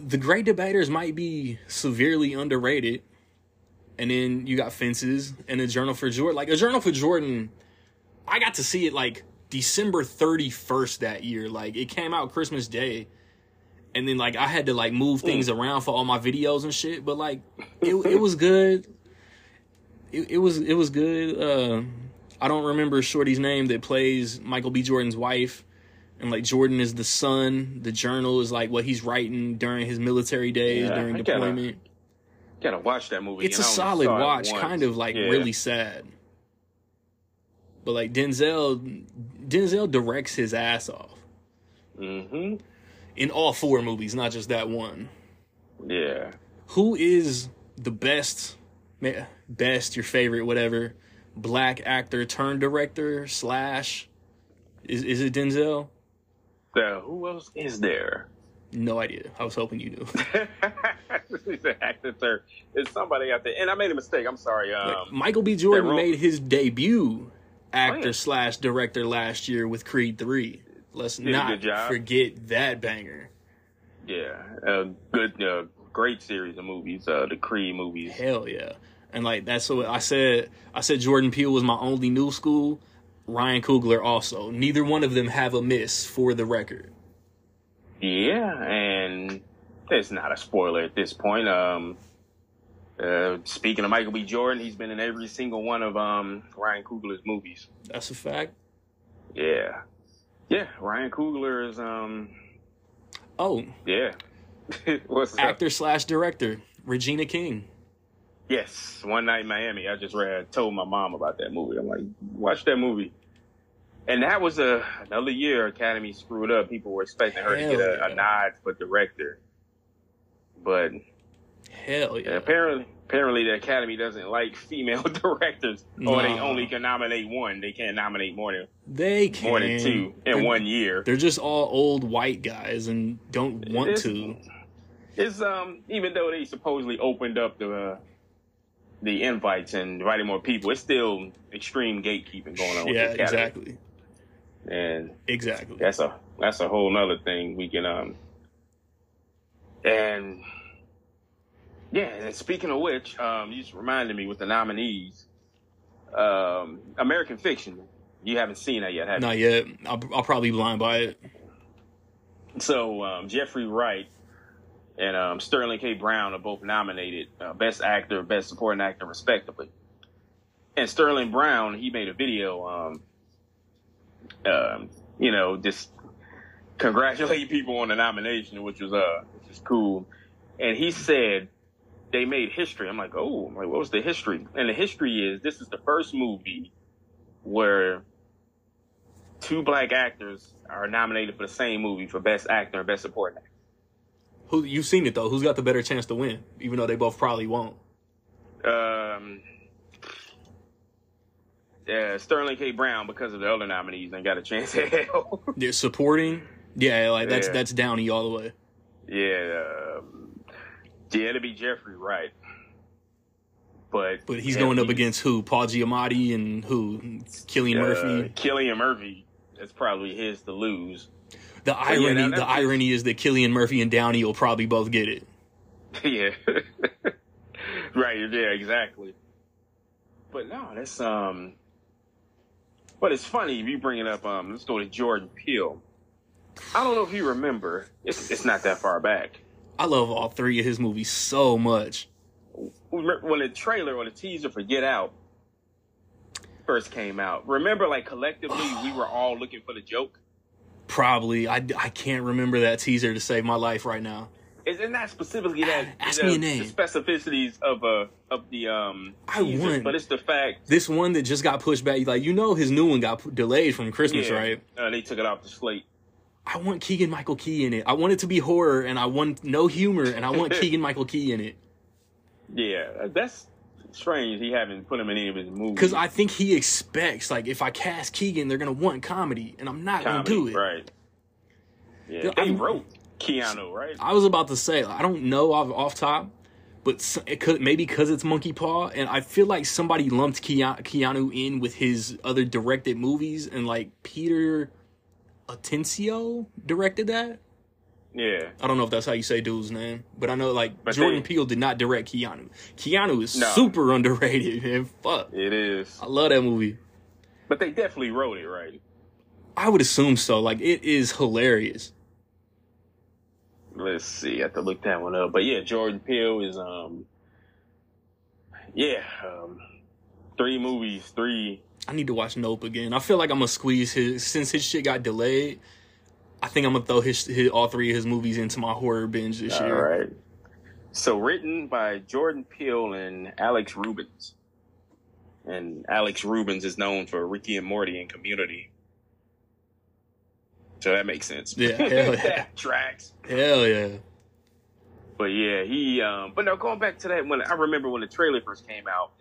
The Great Debaters might be severely underrated. And then you got Fences and A Journal for Jordan. Like, A Journal for Jordan, I got to see it, like, December thirty-first that year. Like, it came out Christmas Day. And then, like, I had to, like, move things mm. around for all my videos and shit. But, like, it it was good. It, it was it was good. Uh, I don't remember Shorty's name that plays Michael B. Jordan's wife. And, like, Jordan is the son. The Journal is, like, what he's writing during his military days, yeah, during I deployment. Gotta, gotta watch that movie. It's a solid watch, kind of, like, yeah. really sad. But, like, Denzel, Denzel directs his ass off. Mm-hmm. In all four movies, not just that one. Yeah. Who is the best, best, your favorite, whatever, black actor turned director slash, is, is it Denzel? So, who else is there? No idea. I was hoping you knew. He's an actor. There's somebody out there. And I made a mistake. I'm sorry. Um, Michael B. Jordan made his debut actor oh, yeah. slash director last year with Creed three. Let's Did not forget that banger. Yeah. A good, uh, great series of movies. Uh, the Creed movies. Hell yeah. And like, that's what I said. I said Jordan Peele was my only new school. Ryan Coogler also. Neither one of them have a miss, for the record. Yeah, and it's not a spoiler at this point. Um, uh, speaking of Michael B. Jordan, he's been in every single one of um, Ryan Coogler's movies. That's a fact. Yeah. Yeah, Ryan Coogler is um. Oh. Yeah. What's actor up? slash director Regina King. Yes, One Night in Miami. I just read, told my mom about that movie. I'm like, watch that movie. And that was a, another year Academy screwed up. People were expecting her Hell to get a, yeah. a nod for director. But Hell yeah. apparently apparently the Academy doesn't like female directors. No. Or they only can nominate one. They can't nominate more than they can. more than two in they're, one year. They're just all old white guys and don't want it's, to. It's um even though they supposedly opened up the uh, the invites and inviting more people, it's still extreme gatekeeping going on. Yeah, with the Academy. exactly. And exactly. That's a that's a whole nother thing we can um and yeah, and speaking of which, um, you just reminded me with the nominees, um, American Fiction. You haven't seen that yet, have Not you? Not yet. I'll, I'll probably be blind by it. So um, Jeffrey Wright and um, Sterling K. Brown are both nominated uh, Best Actor, Best Supporting Actor, respectively. And Sterling Brown, he made a video, um, um, you know, just congratulating people on the nomination, which was uh, which was cool. And he said they made history. I'm like, oh, I'm like, what was the history? And the history is this is the first movie where two black actors are nominated for the same movie for Best Actor and Best Supporting Actor. Who you've seen it though? Who's got the better chance to win? Even though they both probably won't. Um, yeah, Sterling K. Brown because of the other nominees ain't got a chance at hell. They're supporting. Yeah, like that's yeah. that's Downey all the way. Yeah. Um, Yeah, it'll be Jeffrey Wright. But but he's going up against who? Paul Giamatti and who? Cillian uh, Murphy? Cillian Murphy. That's probably his to lose. The irony yeah, the just... irony is that Cillian Murphy and Downey will probably both get it. Yeah. Right, yeah, exactly. But no, that's... um. But it's funny, if you bring it up, um, let's go to Jordan Peele. I don't know if you remember. It's, it's not that far back. I love all three of his movies so much. When the trailer or the teaser for Get Out first came out, remember, like, collectively, we were all looking for the joke? Probably. I, I can't remember that teaser to save my life right now. Isn't that specifically that? Ask the, me a name. The specificities of, uh, of the um, teaser, I won. But it's the fact. This one that just got pushed back, like, you know his new one got delayed from Christmas, yeah. right? Uh, they took it off the slate. I want Keegan-Michael Key in it. I want it to be horror, and I want no humor, and I want Keegan-Michael Key in it. Yeah, that's strange. He haven't put him in any of his movies. Because I think he expects, like, if I cast Keegan, they're going to want comedy, and I'm not going to do it. Right. Yeah, they I, wrote Keanu, right? I was about to say, I don't know off, off top, but it could, maybe because it's Monkey Paw, and I feel like somebody lumped Keanu, Keanu in with his other directed movies, and, like, Peter... Atencio directed that? Yeah. I don't know if that's how you say dude's name, but I know, like, but Jordan they, Peele did not direct Keanu. Keanu is no. super underrated, man. Fuck. It is. I love that movie. But they definitely wrote it, right? I would assume so. Like, it is hilarious. Let's see. I have to look that one up. But, yeah, Jordan Peele is, um... yeah, um... Three movies, three... I need to watch Nope again. I feel like I'm going to squeeze his... Since his shit got delayed, I think I'm going to throw his, his all three of his movies into my horror binge this all year. All right. So, written by Jordan Peele and Alex Rubens. And Alex Rubens is known for Ricky and Morty and Community. So, that makes sense. Yeah, hell yeah. That tracks. Hell yeah. But, yeah, he... Um, but, no, going back to that, when I remember when the trailer first came out...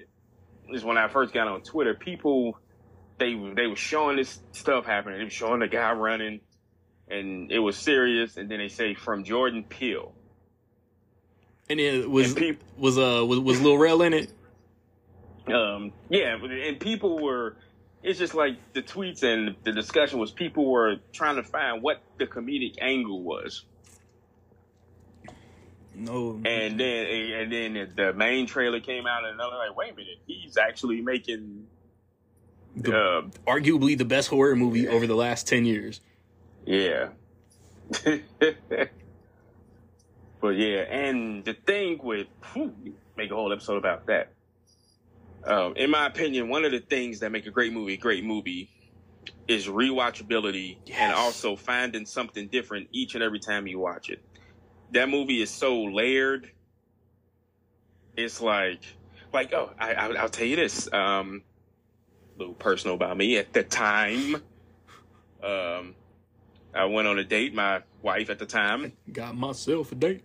Is when I first got on Twitter, people they they were showing this stuff happening. They were showing the guy running, and it was serious. And then they say from Jordan Peele, and it was and people, was uh was, was Lil Rel in it? Um, yeah, and people were. It's just like the tweets and the discussion was people were trying to find what the comedic angle was. No, and then and then the main trailer came out, and I was like, "Wait a minute, he's actually making the, uh, arguably the best horror movie yeah. over the last ten years." Yeah, but yeah, and the thing with whew, make a whole episode about that. Um, in my opinion, one of the things that make a great movie, a great movie, is rewatchability, yes, and also finding something different each and every time you watch it. That movie is so layered. It's like, like oh, I, I, I'll tell you this. Um, a little personal about me. At the time, um, I went on a date. My wife at the time got myself a date.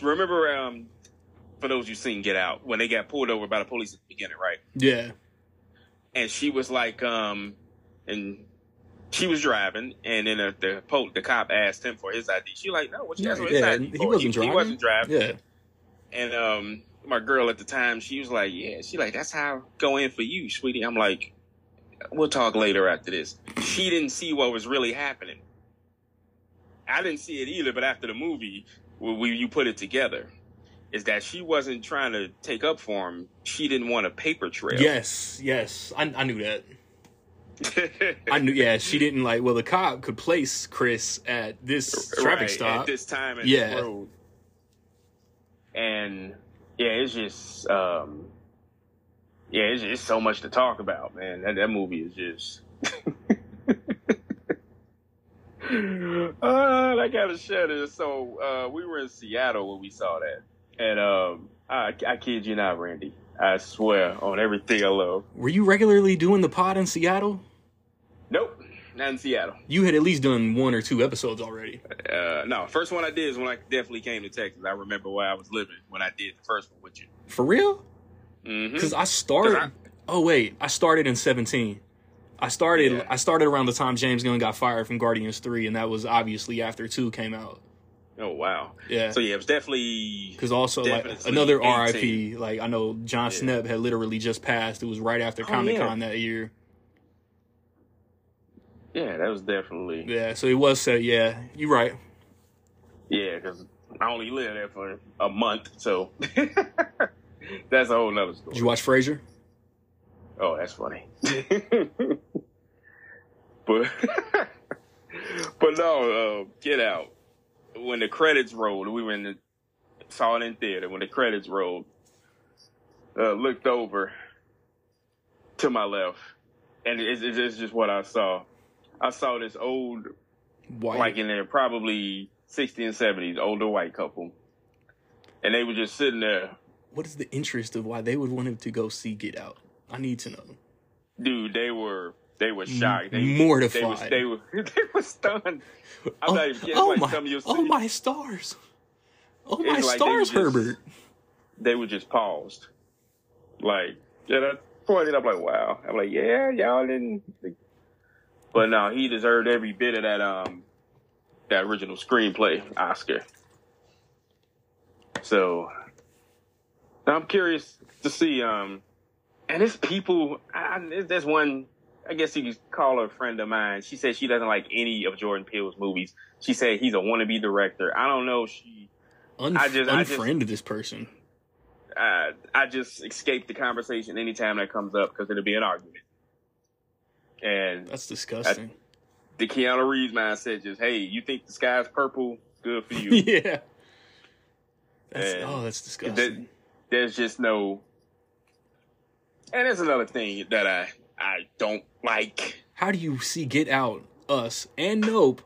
Remember, um, for those you've seen Get Out, when they got pulled over by the police at the beginning, right? Yeah. And she was like, um, and she was driving, and then the the, po- the cop asked him for his I D. She like, no, what you asking for his I D? He wasn't driving. He wasn't driving. Yeah. And um, my girl at the time, she was like, yeah, she like, that's how I go in for you, sweetie. I'm like, we'll talk later after this. She didn't see what was really happening. I didn't see it either, but after the movie, when you put it together, is that she wasn't trying to take up for him. She didn't want a paper trail. Yes, yes. I, I knew that. I knew, yeah, she didn't like, well, the cop could place Chris at this traffic right, stop. At this time in yeah. the road. And, yeah, it's just, um, yeah, it's just so much to talk about, man. That, that movie is just... Uh, I gotta share this. So uh, we were in Seattle when we saw that, and um, I, I kid you not, Randy. I swear on everything I love. Were you regularly doing the pod in Seattle? Nope, not in Seattle. You had at least done one or two episodes already. Uh, no, first one I did is when I definitely came to Texas. I remember where I was living when I did the first one with you. For real? Mm-hmm. Because I started. Cause I... Oh wait, I started in seventeen. I started yeah. I started around the time James Gunn got fired from Guardians three, and that was obviously after two came out. Oh, wow. Yeah. So, yeah, it was definitely... Because also, definitely like, another R I P. Like, I know John yeah. Schnepp had literally just passed. It was right after oh, Comic-Con yeah. that year. Yeah, that was definitely... Yeah, so it was set, yeah. You're right. Yeah, because I only lived there for a month, so... That's a whole nother story. Did you watch Frasier? Oh, that's funny. But but no, uh, Get Out. When the credits rolled, we were in the, saw it in theater. When the credits rolled, uh, looked over to my left, and it's, it's, it's just what I saw. I saw this old, white. like in their probably sixties and seventies, older white couple, and they were just sitting there. What is the interest of why they would want him to go see Get Out? I need to know. Dude, they were they were shocked. They, Mortified. They were they were, they were stunned. I'm oh, not even kidding. Oh, like my, some of your oh my stars. Oh, my like stars, they just, Herbert. They were just paused. Like, you know, pointed. I'm like, wow. I'm like, yeah, y'all didn't. But no, he deserved every bit of that um that original screenplay Oscar. So I'm curious to see um. And it's people, I, there's one, I guess you could call her a friend of mine. She said she doesn't like any of Jordan Peele's movies. She said he's a wannabe director. I don't know if she... Unf- I just, unfriended I just, this person. I, I just escape the conversation anytime that comes up because it'll be an argument. And that's disgusting. I, the Keanu Reeves mindset just, hey, you think the sky's purple? Good for you. Yeah. That's, oh, that's disgusting. There, there's just no... And that's another thing that I, I don't like. How do you see Get Out, Us, and Nope,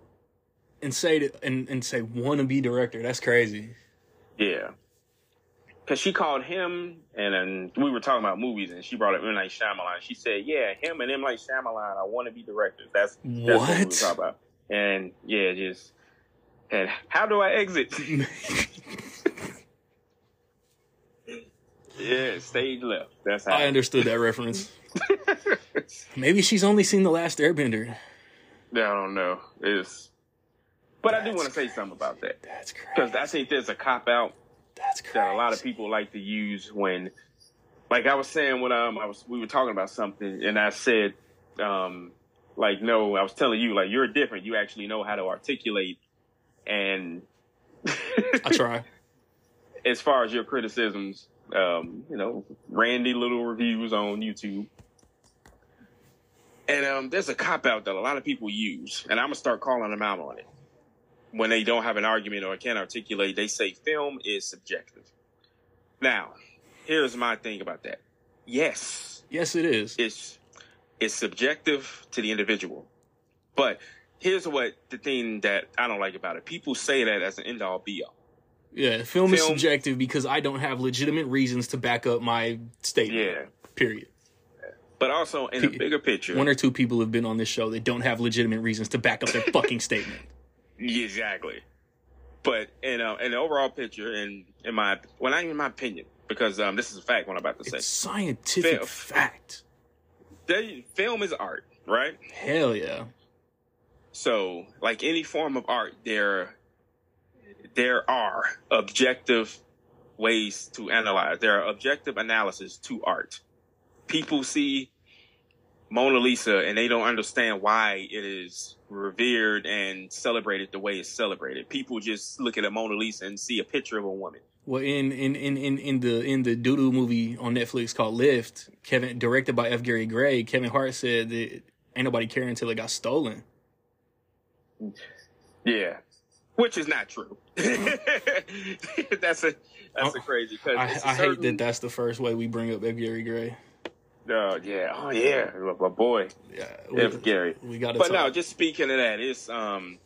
and say to, and, and say wannabe director? That's crazy. Yeah, because she called him, and, and we were talking about movies, and she brought up M. Night Shyamalan. She said, "Yeah, him and M. Night Shyamalan are wannabe directors." That's, that's what? what we were talking about. And yeah, just and how do I exit? Yeah, stage left. That's how I understood that reference. Maybe she's only seen The Last Airbender. I don't know. It's, but that's I do want to say something about that. That's crazy. Because I think there's a cop out that's crazy. that a lot of people like to use when, like I was saying when um I was we were talking about something, and I said um like no, I was telling you like you're different. You actually know how to articulate, and I try. As far as your criticisms. Um, you know, Randy Little reviews on YouTube. And um, there's a cop-out that a lot of people use, and I'm going to start calling them out on it. When they don't have an argument or can't articulate, they say film is subjective. Now, here's my thing about that. Yes. Yes, it is. It's it's subjective to the individual. But here's what the thing that I don't like about it. People say that as an end-all, be-all. Yeah, film, film is subjective because I don't have legitimate reasons to back up my statement. Yeah. Period. But also, in P- the bigger picture... One or two people have been on this show that don't have legitimate reasons to back up their fucking statement. Exactly. But in, uh, in the overall picture, in, in my... Well, not even my opinion, because um, this is a fact, what I'm about to say. It's scientific Fil- fact. They, film is art, right? Hell yeah. So, like any form of art, there, there are objective ways to analyze. There are objective analysis to art. People see Mona Lisa and they don't understand why it is revered and celebrated the way it's celebrated. People just look at a Mona Lisa and see a picture of a woman. Well, in in in in, in the in the doo-doo movie on Netflix called Lift, Kevin directed by F. Gary Gray, Kevin Hart said that ain't nobody caring until it got stolen. Yeah. Which is not true. that's a that's a crazy cause I, a I certain... hate that that's the first way we bring up F. Gary Gray. Oh, yeah. Oh, yeah. My boy. Yeah. We, F. Gary. We gotta but talk. No, just speaking of that, it's, um,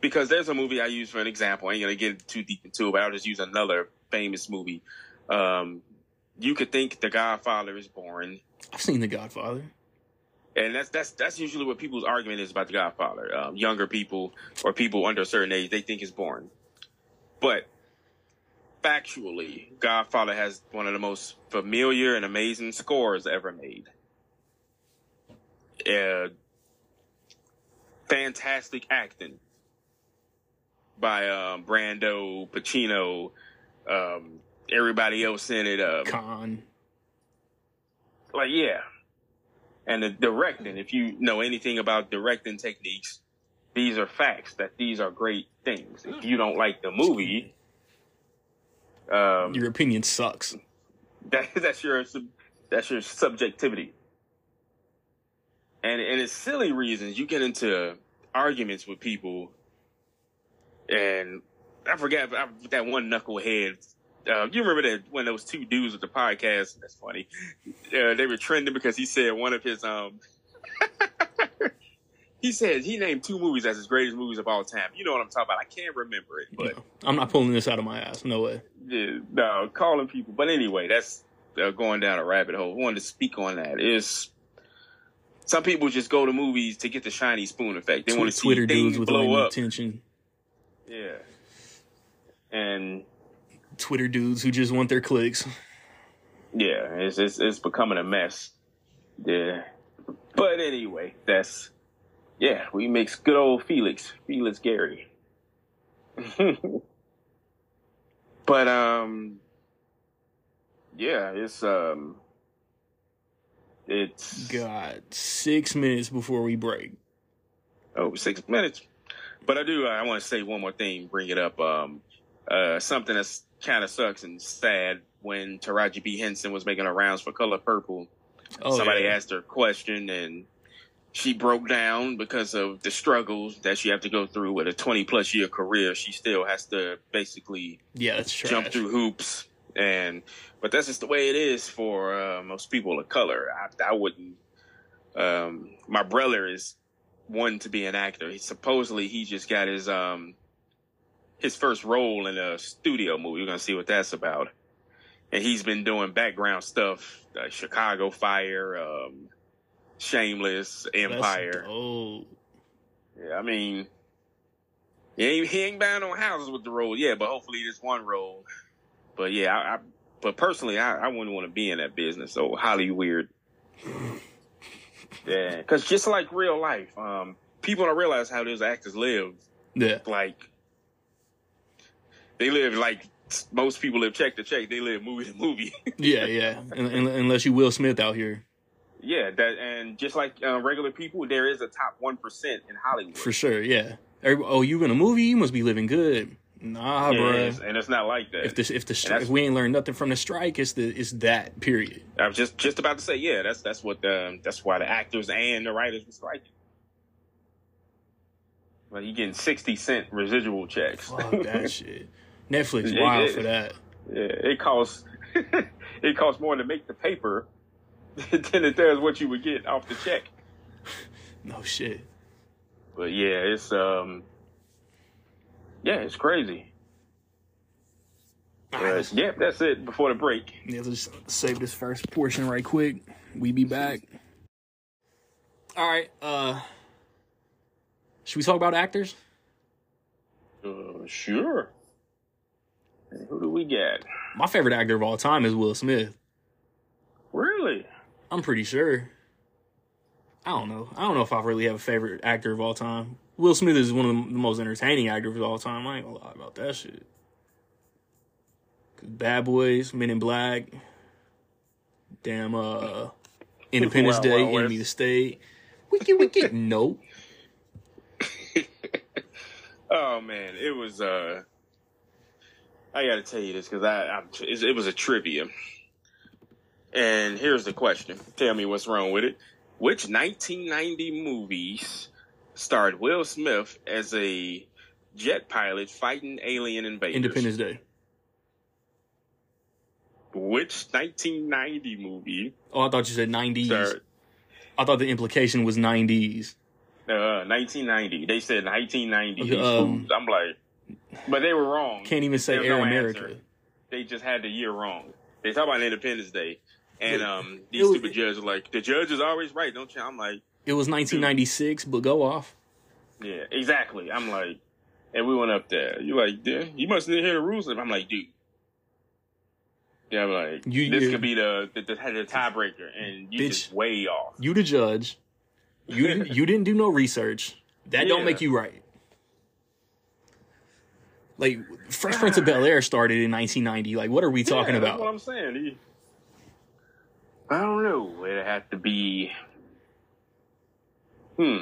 because there's a movie I use for an example. I ain't going to get too deep into it, but I'll just use another famous movie. Um, you could think The Godfather is boring. I've seen The Godfather. And that's, that's, that's usually what people's argument is about The Godfather. Um, younger people or people under a certain age, they think it's boring. But factually, Godfather has one of the most familiar and amazing scores ever made. Uh, fantastic acting by um, Brando, Pacino, um, everybody else in it. Um, Khan. Like, yeah. And the directing, if you know anything about directing techniques, these are facts that these are great things. If you don't like the movie... Um, your opinion sucks. That, that's your that's your subjectivity, and and it's silly reasons. You get into arguments with people, and I forgot I, that one knucklehead. Uh, you remember that when those two dudes with the podcast? That's funny. Uh, they were trending because he said one of his um. He said he named two movies as his greatest movies of all time. You know what I'm talking about. I can't remember it, but yeah, I'm not pulling this out of my ass. No way. Yeah, no, calling people. But anyway, that's uh, going down a rabbit hole. I wanted to speak on that. Is some people just go to movies to get the shiny spoon effect. They Tw- want to Twitter see dudes with blow up. Attention. Yeah, and Twitter dudes who just want their clicks. Yeah, it's it's, it's becoming a mess. Yeah, but anyway, that's. Yeah, we mix good old Felix, Felix Gary. But, um, yeah, it's, um, it's... Got six minutes before we break. Oh, six minutes. But I do, I want to say one more thing, bring it up. Um, uh, something that's kind of sucks and sad when Taraji B. Henson was making her rounds for Color Purple. Oh, somebody yeah. asked her a question and... She broke down because of the struggles that she had to go through with a twenty-plus year career. She still has to basically yeah, that's jump through hoops. and But that's just the way it is for uh, most people of color. I, I wouldn't... Um, my brother is one to be an actor. He, supposedly, he just got his um, his first role in a studio movie. We're going to see what that's about. And he's been doing background stuff, uh, Chicago Fire... Um, Shameless, Empire. Oh, yeah. I mean, he ain't, he ain't bound on houses with the role, yeah. But hopefully, this one role. But yeah, I. I but personally, I, I wouldn't want to be in that business. So highly weird. Yeah, because just like real life, um, people don't realize how those actors live. Yeah, like they live like most people live check to check. They live movie to movie. Yeah, yeah. And, and, unless you Will Smith out here. Yeah, that and just like uh, regular people, there is a top one percent in Hollywood. For sure, yeah. Everybody, oh, you in a movie? You must be living good. Nah, yeah, bro. It's, and it's not like that. If this, if the, if we ain't learned nothing from the strike, it's the, it's that period. I was just, just about to say, yeah, that's that's what the, that's why the actors and the writers were striking. Well, you getting sixty cent residual checks. Fuck that shit. Netflix, wild it, for that. Yeah, it costs. it costs more to make the paper than it does what you would get off the check. No shit. But yeah, it's um, yeah, it's crazy. All right, yeah, that's it before the break. Yeah, let's save this first portion right quick. We be back. All right, uh, should we talk about actors? Uh, sure. Who do we get? My favorite actor of all time is Will Smith. Really? I'm pretty sure. I don't know. I don't know if I really have a favorite actor of all time. Will Smith is one of the most entertaining actors of all time. I ain't gonna lie about that shit. Bad Boys, Men in Black, damn uh, Independence wow, Day, wow, Enemy of the State. Wiki wiki. Nope. Oh man, it was. Uh, I got to tell you this because I, I it was a trivia, and here's the question: tell me what's wrong with it. Which nineteen ninety movies starred Will Smith as a jet pilot fighting alien invaders? Independence Day. Which nineteen ninety movie? Oh, I thought you said nineties. Sir. I thought the implication was nineties. Uh, nineteen ninety. They said nineteen ninety. Um, I'm like, but they were wrong. Can't even say Air no America. Answer. They just had the year wrong. They talk about Independence Day, and it, um, these was, stupid judges are like, the judge is always right, don't you? I'm like, it was nineteen ninety-six, dude. But go off. Yeah, exactly. I'm like, and we went up there. You like, dude, you must not hear the rules. I'm like, dude. Yeah, I'm like, you, this could be the the, the, the tiebreaker, and you bitch, just way off. You the judge. You you didn't do no research. That yeah. don't make you right. Like, Fresh Prince of Bel-Air started in nineteen ninety. Like, what are we talking yeah, that's about? That's what I'm saying. I don't know. It'd have to be... Hmm.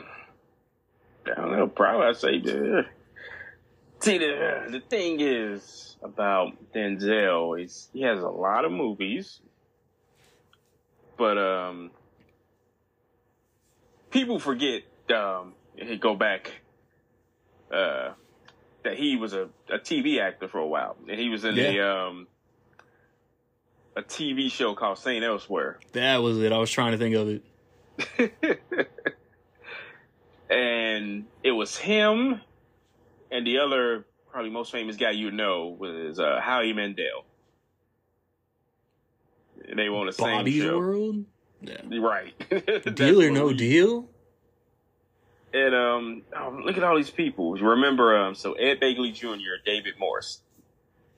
I don't know. Probably I'd say... The, see, the, the thing is... about Denzel, he's, he has a lot of movies, but um, people forget, um, go back, uh, that he was a, a T V actor for a while, and he was in yeah. the um, a T V show called Saint Elsewhere. That was it. I was trying to think of it. And it was him and the other... probably most famous guy you know was uh, Howie Mandel. They were on the Bobby's same show. World? Yeah. Right. Deal or No Deal? And um, oh, look at all these people. Remember, um, so Ed Begley Junior, David Morris.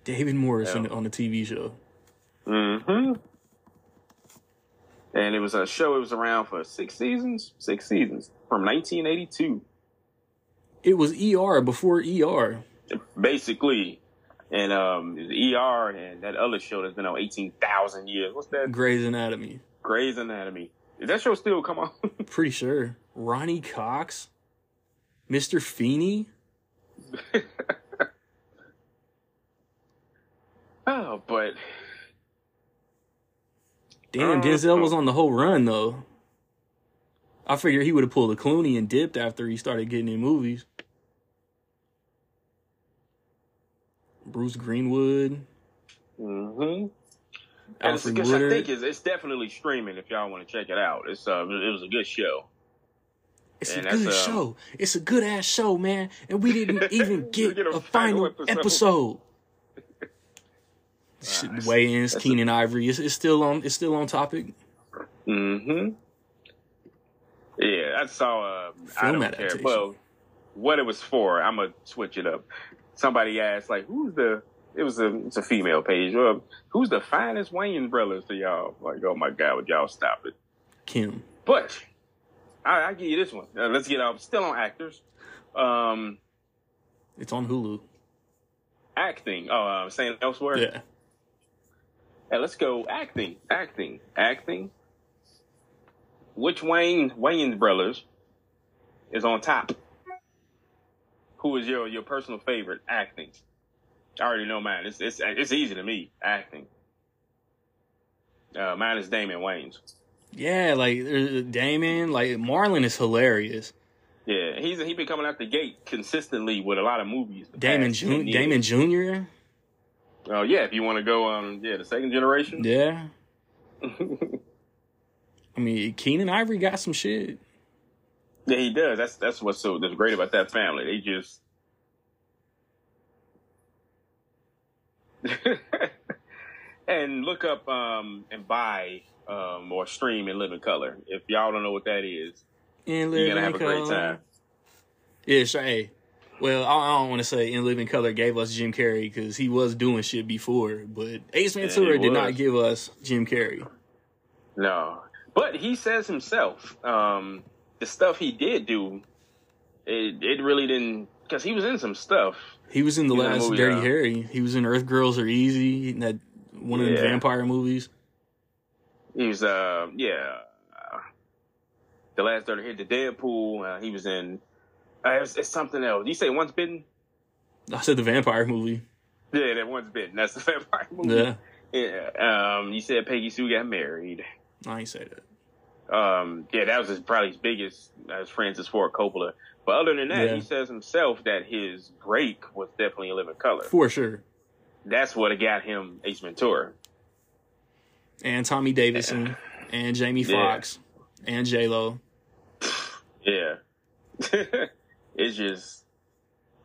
David Morris yeah. on, the, on the T V show. Mm-hmm. And it was a show, it was around for six seasons. Six seasons. From nineteen eighty-two. It was E R before E R. Basically, and um, E R and that other show that's been on eighteen thousand years. What's that? Grey's Anatomy. Grey's Anatomy. Is that show still come on? Pretty sure. Ronnie Cox, Mister Feeney. Oh, but damn, Denzel was on the whole run though. I figure he would have pulled a Clooney and dipped after he started getting in movies. Bruce Greenwood. Mm-hmm. Alfred and Woodard. I think it's, it's definitely streaming if y'all want to check it out. It's uh, it was a good show. It's and a good uh, show. It's a good ass show, man. And we didn't even get, get a, a final, final episode. episode. Shit, right. Wayans, Keenan Ivory. It's, it's still on. It's still on topic. Mm-hmm. Yeah, I saw. Uh, I don't adaptation. care. Well, what it was for, I'm gonna switch it up. Somebody asked, like, who's the, it was a, it's a female page, uh, who's the finest Wayans brothers to y'all? Like, oh my God, would y'all stop it? Kim. But, I, I'll give you this one. Uh, let's get off, still on actors. Um, It's on Hulu. Acting. Oh, I'm uh, saying elsewhere? Yeah. Hey, let's go acting, acting, acting. Which Wayne, Wayans brothers is on top? Who is your, your personal favorite acting? I already know mine. It's it's it's easy to me, acting. Uh, mine is Damon Wayans. Yeah, like Damon, like Marlon is hilarious. Yeah, he's he been coming out the gate consistently with a lot of movies. Damon Junior Damon Junior Oh, uh, yeah, if you want to go on, um, yeah, the second generation. Yeah. I mean, Keenan Ivory got some shit. Yeah, he does. That's that's what's so that's great about that family. They just... and look up um, and buy um, or stream In Living Color. If y'all don't know what that is, In Living Color. You're going to have a great time. Yeah, sure. Hey. Well, I don't want to say In Living Color gave us Jim Carrey because he was doing shit before, but Ace Ventura yeah, did not give us Jim Carrey. No. But he says himself, um, the stuff he did do, it, it really didn't, because he was in some stuff. He was in the last movie, Dirty uh, Harry. He was in Earth Girls Are Easy, in that one of yeah. the vampire movies. He was, uh, yeah, uh, the last Dirty Harry, the Deadpool. Uh, he was in. Uh, it's, it's something else. Did you say Once Bitten? I said the vampire movie. Yeah, that Once Bitten. That's the vampire movie. Yeah. Yeah. Um, you said Peggy Sue got married. I ain't say that. Um, yeah, that was his, probably his biggest, as Francis Ford Coppola. But other than that, yeah. he says himself that his break was definitely In Living Color. For sure. That's what got him Ace Ventura. And Tommy Davidson. Yeah. And Jamie Foxx. Yeah. And J-Lo. Yeah. It's just,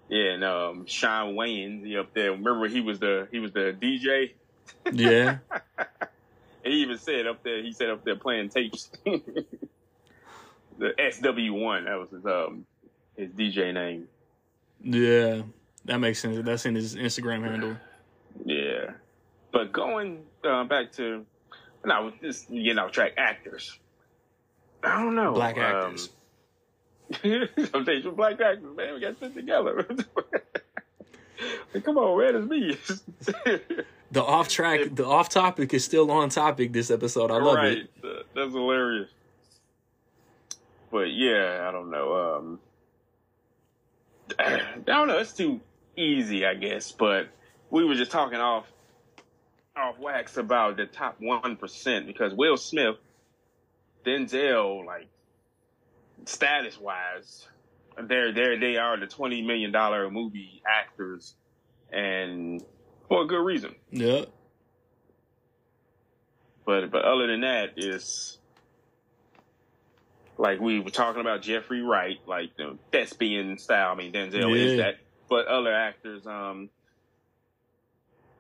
yeah, and um, Sean Wayans, you know, up there. Remember, he was the he was the D J. Yeah. He even said up there, he said up there playing tapes. The S W one, that was his um his D J name. Yeah, that makes sense. That's in his Instagram handle. Yeah, but going uh, back to, no, just getting off track. Actors, I don't know. Black actors. Um, I'm taking some black actors, man. We got to sit together. Like, come on, man, it's me. The off track, the off topic is still on topic this episode. I love right. it. That's hilarious. But yeah, I don't know. Um, I don't know. It's too easy, I guess. But we were just talking off, off wax about the top one percent because Will Smith, Denzel, like. Status wise, they're, they're, they are the twenty million dollar movie actors, and for a good reason. Yeah. But but other than that, it's like we were talking about Jeffrey Wright, like the thespian style. I mean, Denzel yeah. is that, but other actors, um,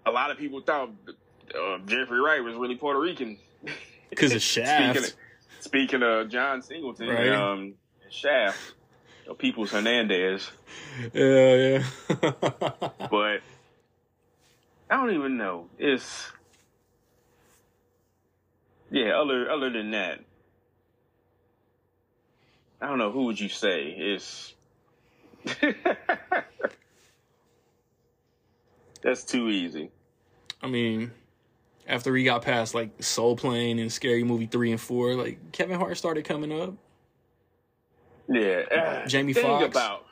a lot of people thought uh, Jeffrey Wright was really Puerto Rican because of Shaft. Speaking of John Singleton, right. um, Shaft, or Peoples Hernandez. Yeah, yeah. But I don't even know. It's yeah. Other other than that, I don't know. Who would you say is? That's too easy. I mean. After he got past, like, Soul Plane and Scary Movie three and four, like, Kevin Hart started coming up. Yeah. Uh, Jamie Foxx. Think about,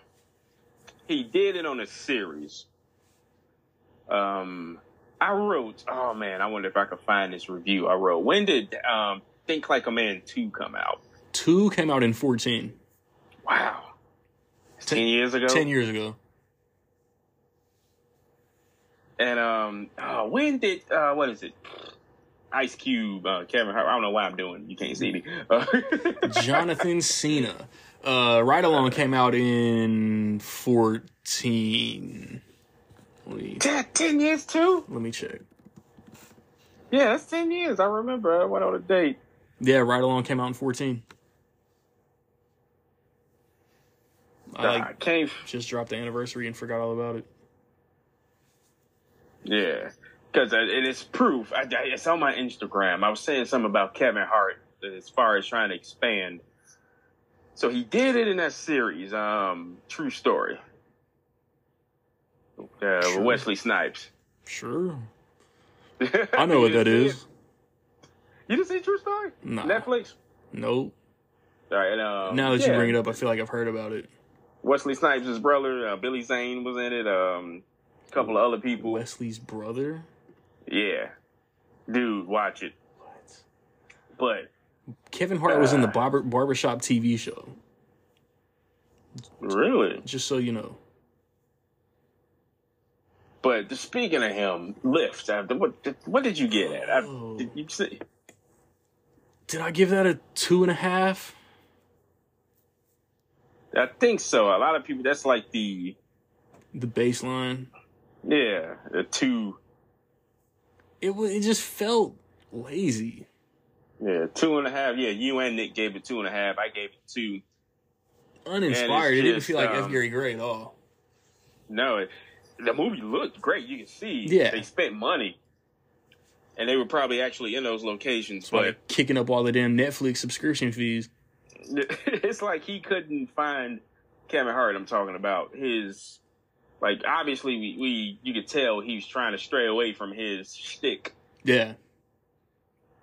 he did it on a series. Um, I wrote, oh, man, I wonder if I could find this review I wrote. When did um, Think Like a Man two come out? two came out in fourteen. Wow. Ten, ten years ago? Ten years ago. And um, uh, when did uh, what is it? Ice Cube, uh, Kevin Hart. I don't know why I'm doing. You can't see me. Uh, Jonathan Cena. Uh, Ride Along came out in fourteen. Wait. That ten years too? Let me check. Yeah, that's ten years. I remember. I went on a date. Yeah, Ride Along came out in fourteen. Nah, I, I can't. Just dropped the anniversary and forgot all about it. Yeah, because it is proof. I, it's on my Instagram. I was saying something about Kevin Hart as far as trying to expand. So he did it in that series, um, True Story. Uh, sure. Wesley Snipes. Sure. I know what that is. It? You didn't see True Story? No. Nah. Netflix? Nope. All right. Um, now that yeah. you bring it up, I feel like I've heard about it. Wesley Snipes' brother, uh, Billy Zane, was in it. Um... Couple of other people. Wesley's brother? Yeah. Dude, watch it. What? But. Kevin Hart uh, was in the barber, Barbershop T V show. Really? Just so you know. But speaking of him, Lift. What what did you get at? I, did you see? Did I give that a two and a half? I think so. A lot of people, that's like the the baseline. Yeah, a two. It was. It just felt lazy. Yeah, two and a half. Yeah, you and Nick gave it two and a half. I gave it two. Uninspired. Just, it didn't feel like um, F. Gary Gray at all. No, it, the movie looked great. You can see yeah. they spent money, and they were probably actually in those locations. It's but like kicking up all the damn Netflix subscription fees. It's like he couldn't find Kevin Hart. I'm talking about his, like obviously we, we you could tell he was trying to stray away from his shtick. Yeah,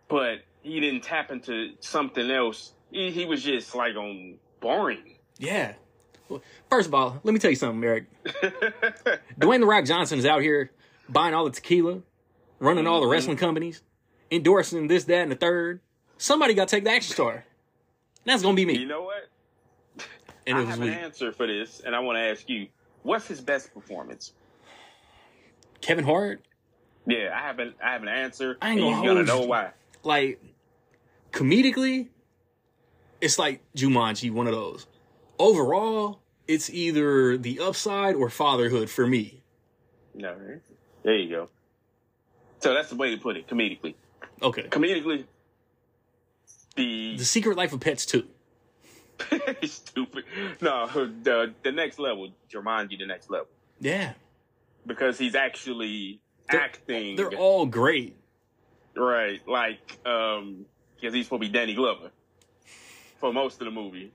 but he didn't tap into something else. He, he was just like on boring. Yeah. Well, first of all, let me tell you something, Eric. Dwayne The Rock Johnson is out here buying all the tequila, running all the wrestling companies, endorsing this, that, and the third. Somebody got to take the action star. And that's going to be me. You know what? And I have weird. an answer for this, and I want to ask you, what's his best performance? Kevin Hart? Yeah, I have an, I have an answer, I ain't and you're going to know why. Like, comedically, it's like Jumanji, one of those. Overall, it's either The Upside or Fatherhood for me. No, there you go. So that's the way to put it, comedically. Okay. Comedically, the... The Secret Life of Pets two. Stupid. No, the, the next level, Jumanji, the next level. Yeah. Because he's actually they're, acting. They're all great. Right, like, um, because he's supposed to be Danny Glover for most of the movie.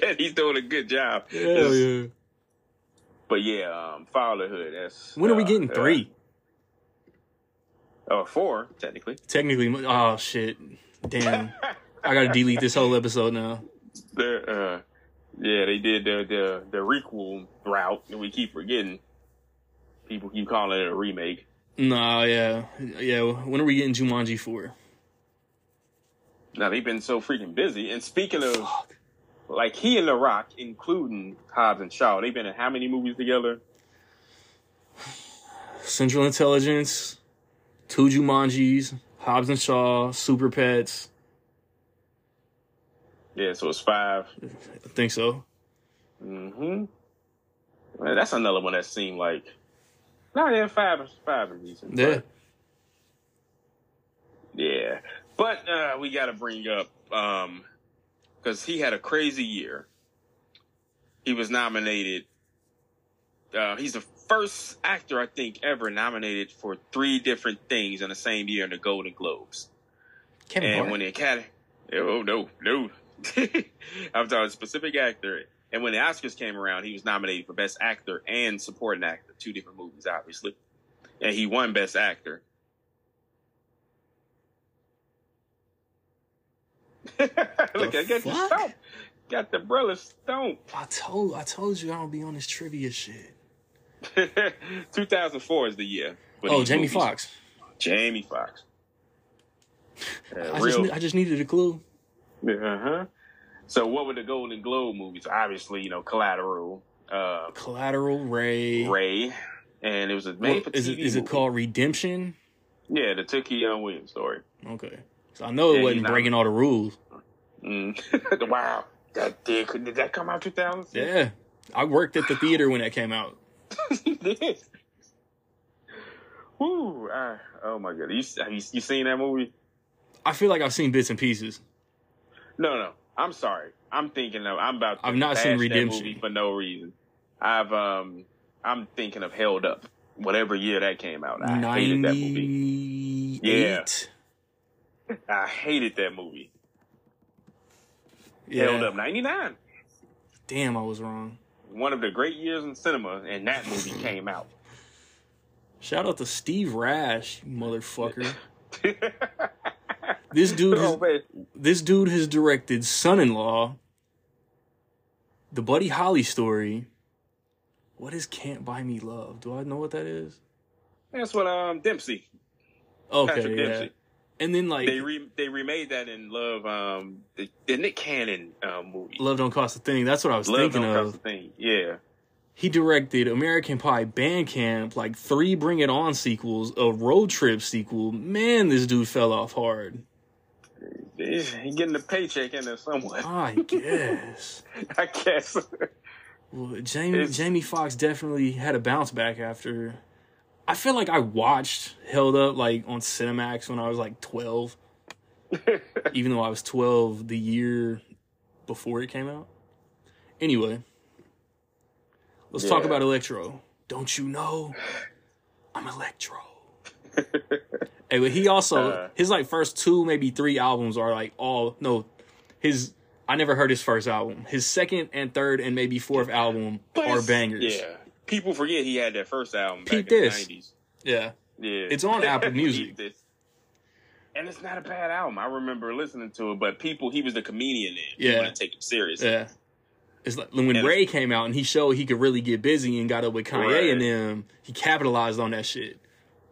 And he's doing a good job. Hell yeah. But yeah, um, Fatherhood. That's when are uh, we getting three? Uh, or four, technically. Technically, oh shit! Damn, I gotta delete this whole episode now. Uh, yeah, they did the the the requel route, and we keep forgetting. People keep calling it a remake. Nah, yeah, yeah. When are we getting Jumanji four? Now they've been so freaking busy. And speaking of. Fuck. Like, he and The Rock, including Hobbs and Shaw, they've been in how many movies together? Central Intelligence, two Jumanjis, Hobbs and Shaw, Super Pets. Yeah, so it's five. I think so. Mm-hmm. Well, that's another one that seemed like... No, they're five, five in reason. Yeah. But, yeah. But uh, we got to bring up... Um, because he had a crazy year. He was nominated. Uh, he's the first actor, I think, ever nominated for three different things in the same year in the Golden Globes. Kevin and Hart. When the Academy... Oh, no, no. I'm talking a specific actor. And when the Oscars came around, he was nominated for Best Actor and Supporting Actor. Two different movies, obviously. And he won Best Actor. Look, I got you stumped. Got the brother stumped. I told, I told you I don't be on this trivia shit. two thousand four is the year. Oh, Jamie Foxx. Jamie Foxx. Uh, I, real... just, I just needed a clue. Uh huh. So, what were the Golden Globe movies? Obviously, you know, Collateral. Uh, Collateral, Ray. Ray, and it was a made for T V. Is it, is it called Redemption? Yeah, the Tookie and Williams story. Okay. So I know it yeah, wasn't breaking all the rules. Mm. Wow. That did, did that come out two thousand six? Yeah. I worked at the theater when that came out. Yes. Woo. I, oh, my God. You, have you, you seen that movie? I feel like I've seen bits and pieces. No, no. I'm sorry. I'm thinking of... I'm about to I've not seen Redemption. Movie for no reason. I've, um... I'm thinking of Held Up. Whatever year that came out. I ninety-eight hated that movie. Yeah. I hated that movie. Yeah. Held Up ninety-nine. Damn, I was wrong. One of the great years in cinema, and that movie came out. Shout out to Steve Rash, you motherfucker. This dude has, oh, this dude has directed Son-in-Law, The Buddy Holly Story. What is Can't Buy Me Love? Do I know what that is? That's what um Dempsey. Okay, Patrick yeah. Dempsey. And then like they re- they remade that in Love, um, the, the Nick Cannon uh, movie. Love Don't Cost a Thing. That's what I was Love thinking Don't of. Love Don't Cost a Thing. Yeah. He directed American Pie, Bandcamp, like three Bring It On sequels, a Road Trip sequel. Man, this dude fell off hard. He's getting a paycheck in there somewhere. I guess. I guess. Well, Jamie it's... Jamie Foxx definitely had a bounce back after. I feel like I watched Held Up like on Cinemax when I was like twelve. Even though I was twelve the year before it came out. Anyway, let's yeah. talk about Electro. Don't you know I'm Electro? Hey, but he also uh, his like first two, maybe three albums are like all no. His I never heard his first album. His second and third and maybe fourth album are bangers. Yeah, people forget he had that first album back Peep in this. the nineties. Yeah, yeah, it's on Apple Music, and it's not a bad album. I remember listening to it, but people he was the comedian in. Yeah, you want to take him seriously. Yeah, it's like when and Ray came out and he showed he could really get busy and got up with Kanye right. and them. He capitalized on that shit.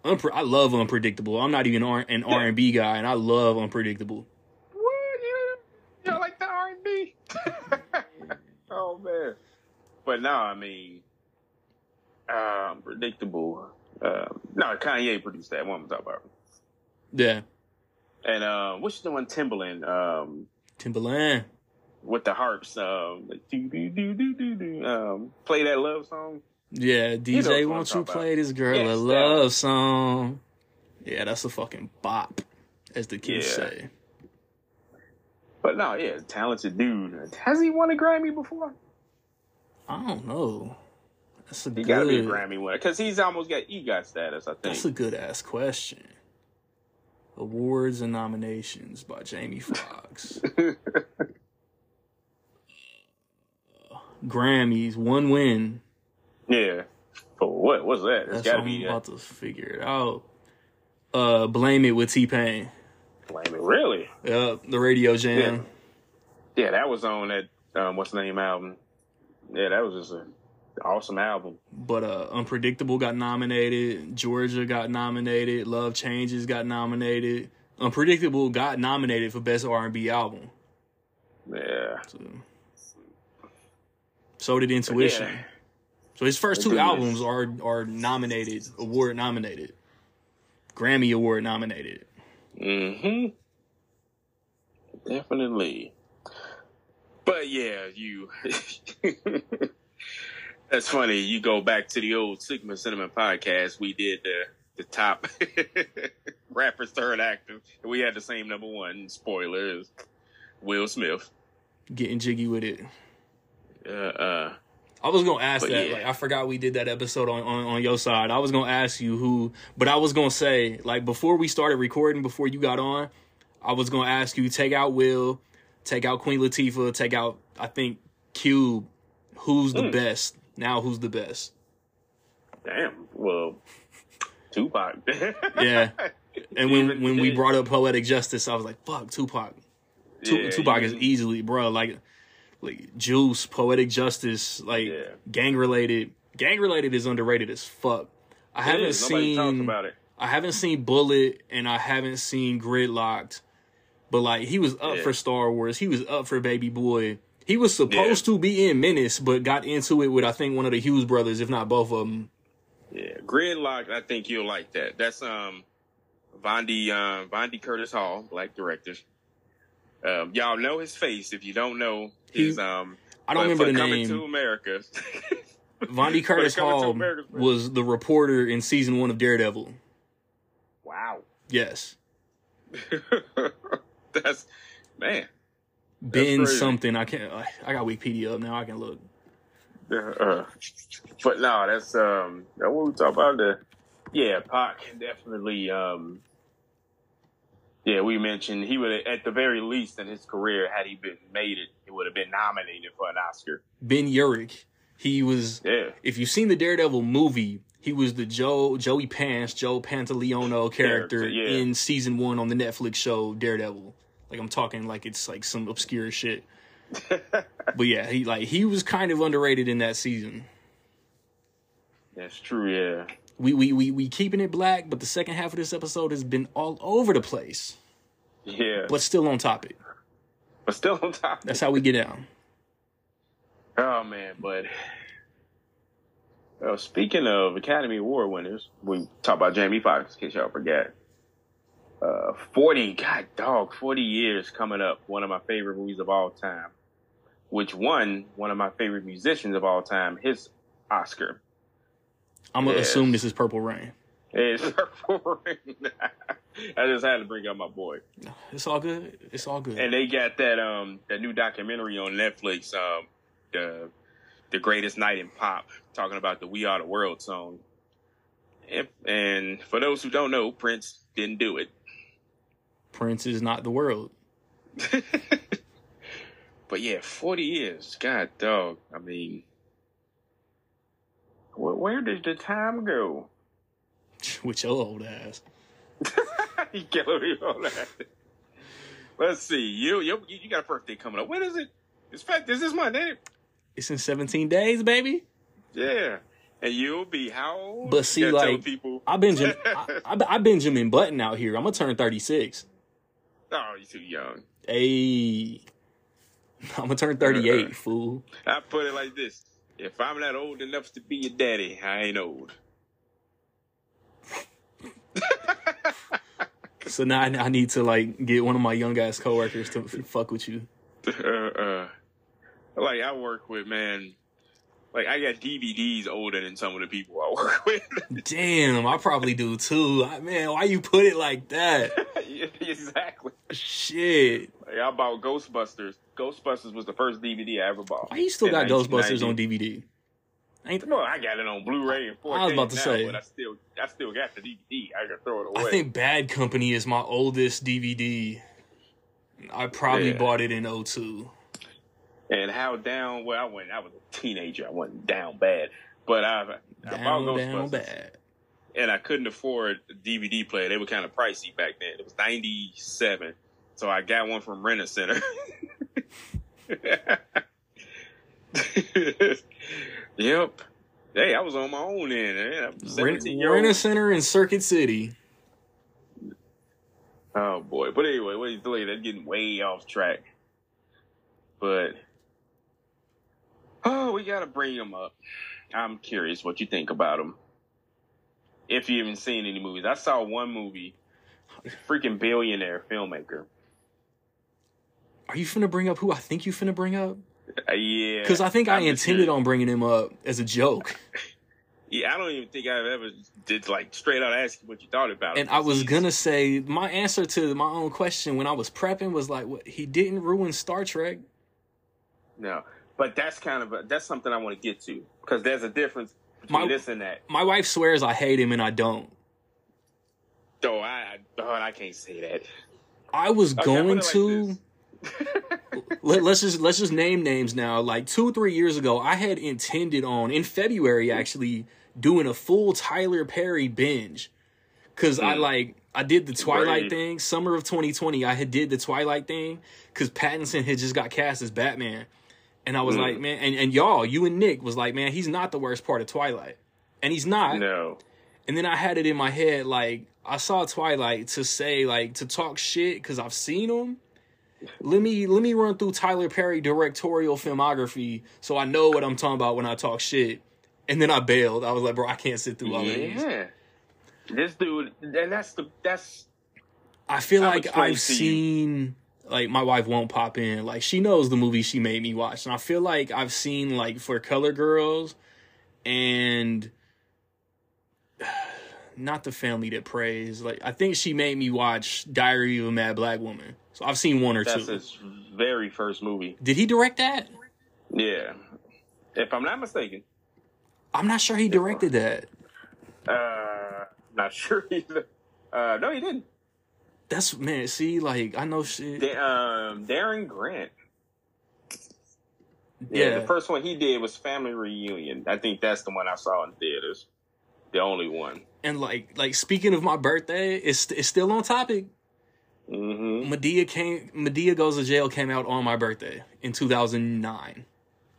Unpre- I love Unpredictable. I'm not even R- an R and B guy, and I love Unpredictable. What? You you like the R and B? Oh, man. But no, I mean, uh, Unpredictable. Uh, no, Kanye produced that one. I'm talking about. Yeah. And uh, what's the one, Timbaland? Um, Timbaland. With the harps. Um, like, do, do, do, do, do, do. Um, play that love song. Yeah, D J, won't you play this girl a love song? Yeah, that's a fucking bop, as the kids say. But no, yeah, talented dude. Has he won a Grammy before? I don't know. That's a good. He gotta be a Grammy winner because he's almost got EGOT status. I think that's a good ass question. Awards and nominations by Jamie Foxx. Grammys, one win. Yeah, but what was that? It's That's gotta what be, I'm about uh, to figure it out. Uh, Blame It with T-Pain. Blame It, really? Yeah, the radio jam. Yeah, yeah that was on that um, what's the name album? Yeah, that was just an awesome album. But uh, Unpredictable got nominated. Georgia got nominated. Love Changes got nominated. Unpredictable got nominated for Best R and B Album. Yeah. So, so did Intuition. Yeah. So his first two albums are are nominated, award nominated, Grammy award nominated. Mm-hmm. Definitely. But yeah, you. That's funny. You go back to the old Sigma Cinnamon podcast. We did the the top rappers, third actor. And we had the same number one. Spoilers: Will Smith. Getting jiggy with it. Uh. uh I was going to ask but that. Yeah. Like, I forgot we did that episode on, on, on your side. I was going to ask you who, but I was going to say, like, before we started recording, before you got on, I was going to ask you, take out Will, take out Queen Latifah, take out, I think, Cube. Who's the mm. best? Now, who's the best? Damn. Well, Tupac. Yeah. And when, when we brought up Poetic Justice, I was like, fuck, Tupac. Tu- yeah, Tupac yeah. is easily, bro, like... Like Juice, Poetic Justice, like yeah. gang related. Gang related is underrated as fuck. I it haven't is. seen. Talks about it. I haven't seen Bullet, and I haven't seen Gridlocked. But like he was up yeah. for Star Wars. He was up for Baby Boy. He was supposed yeah. to be in Menace, but got into it with I think one of the Hughes brothers, if not both of them. Yeah, Gridlocked. I think you'll like that. That's um, Vondi um, Vondi Curtis Hall, black director. Um, y'all know his face. If you don't know his, he, um, I don't remember the coming name. Coming to America. Vondi Curtis Hall was the reporter in season one of Daredevil. Wow. Yes. That's man. Ben that's something. I can't. I, I got Wikipedia up now. I can look. Uh, but no, that's um. That what we talk about there. Yeah, Pac definitely um. Yeah, we mentioned he would have, at the very least in his career, had he been made it, he would have been nominated for an Oscar. Ben Urich, he was, yeah. if you've seen the Daredevil movie, he was the Joe Joey Pants, Joe Pantoliano character yeah, yeah. in season one on the Netflix show Daredevil. Like, I'm talking like it's like some obscure shit. But yeah, he like he was kind of underrated in that season. That's true, yeah. We we we we keeping it black, but the second half of this episode has been all over the place. Yeah, but still on topic. But still on topic. That's how we get down. Oh man, but Well, speaking of Academy Award winners, we talk about Jamie Foxx, in case y'all forget. Uh, forty, god dog, forty years coming up. One of my favorite movies of all time, which won one of my favorite musicians of all time, his Oscar. I'm going to yes. assume this is Purple Rain. It's Purple Rain. I just had to bring up my boy. It's all good. It's all good. And they got that um that new documentary on Netflix, um the the Greatest Night in Pop, talking about the We Are the World song. And, and for those who don't know, Prince didn't do it. Prince is not the world. But yeah, forty years. God dog. I mean, where, where did the time go? With your old ass. You killing me on that. Let's see. You, you you got a birthday coming up. When is it? It's fact, it's this month, ain't it? It's in seventeen days, baby. Yeah. And you'll be how old? But see, like, people. I Benjamin, I, I, I Benjamin Button out here. I'm going to turn thirty-six. Oh, you're too young. Hey. I'm going to turn thirty-eight, fool. I put it like this. If I'm not old enough to be your daddy, I ain't old. So now I, I need to like get one of my young ass coworkers to fuck with you. Uh, uh, like I work with, man. Like I got D V Ds older than some of the people I work with. Damn, I probably do too. I, man, why you put it like that? Yeah, exactly. Shit. Like I bought Ghostbusters. Ghostbusters was the first D V D I ever bought. Why you still got Ghostbusters on D V D? Ain't no, I got it on Blu-ray and four K. I was about to now, say, but I still, I still got the D V D. I gotta throw it away. I think Bad Company is my oldest D V D. I probably yeah. bought it in oh two. And how down? Well, I went. I was a teenager. I wasn't down bad, but I, down, I bought Ghostbusters. Down bad. And I couldn't afford a D V D player. They were kind of pricey back then. It was ninety-seven, so I got one from Rent-A-Center. Yep. Hey, I was on my own end. Man. Rent-A-Center in Circuit City. Oh, boy. But anyway, what you doing? That's getting way off track. But, oh, we got to bring him up. I'm curious what you think about him. If you haven't seen any movies. I saw one movie. Freaking billionaire filmmaker. Are you finna bring up who I think you finna bring up? Uh, yeah, because I think I I'm intended on bringing him up as a joke. Yeah, I don't even think I've ever did like straight out ask you what you thought about it. And I was gonna say my answer to my own question when I was prepping was like, what, he didn't ruin Star Trek. No, but that's kind of a, that's something I want to get to because there's a difference between my, this and that. My wife swears I hate him and I don't. Though so I, I, I can't say that. I was okay, going I to. Like Let, let's just let's just name names now. Like two, three years ago, I had intended on in February actually doing a full Tyler Perry binge because mm. I like I did the Twilight Great. thing. Summer of twenty twenty, I had did the Twilight thing because Pattinson had just got cast as Batman, and I was mm. like, man, and, and y'all, you and Nick was like, man, he's not the worst part of Twilight, and he's not. No. And then I had it in my head like I saw Twilight to say like to talk shit because I've seen him. Let me let me run through Tyler Perry directorial filmography so I know what I'm talking about when I talk shit. And then I bailed. I was like, bro, I can't sit through all yeah. these. Yeah, this dude, and that's the that's. I feel like I've seen you. Like my wife won't pop in. Like she knows the movie she made me watch, and I feel like I've seen like For Color Girls, and not The Family That Prays. Like I think she made me watch Diary of a Mad Black Woman. So I've seen one or That's two. That's his very first movie. Did he direct that? Yeah. If I'm not mistaken. I'm not sure he directed that. Uh, not sure either. Uh, no, he didn't. That's, man, see, like, I know shit. Da- um, Darren Grant. Yeah, yeah. The first one he did was Family Reunion. I think that's the one I saw in theaters. The only one. And, like, like speaking of my birthday, it's it's still on topic. Mm-hmm. Medea came. Medea Goes to Jail came out on my birthday in two thousand nine.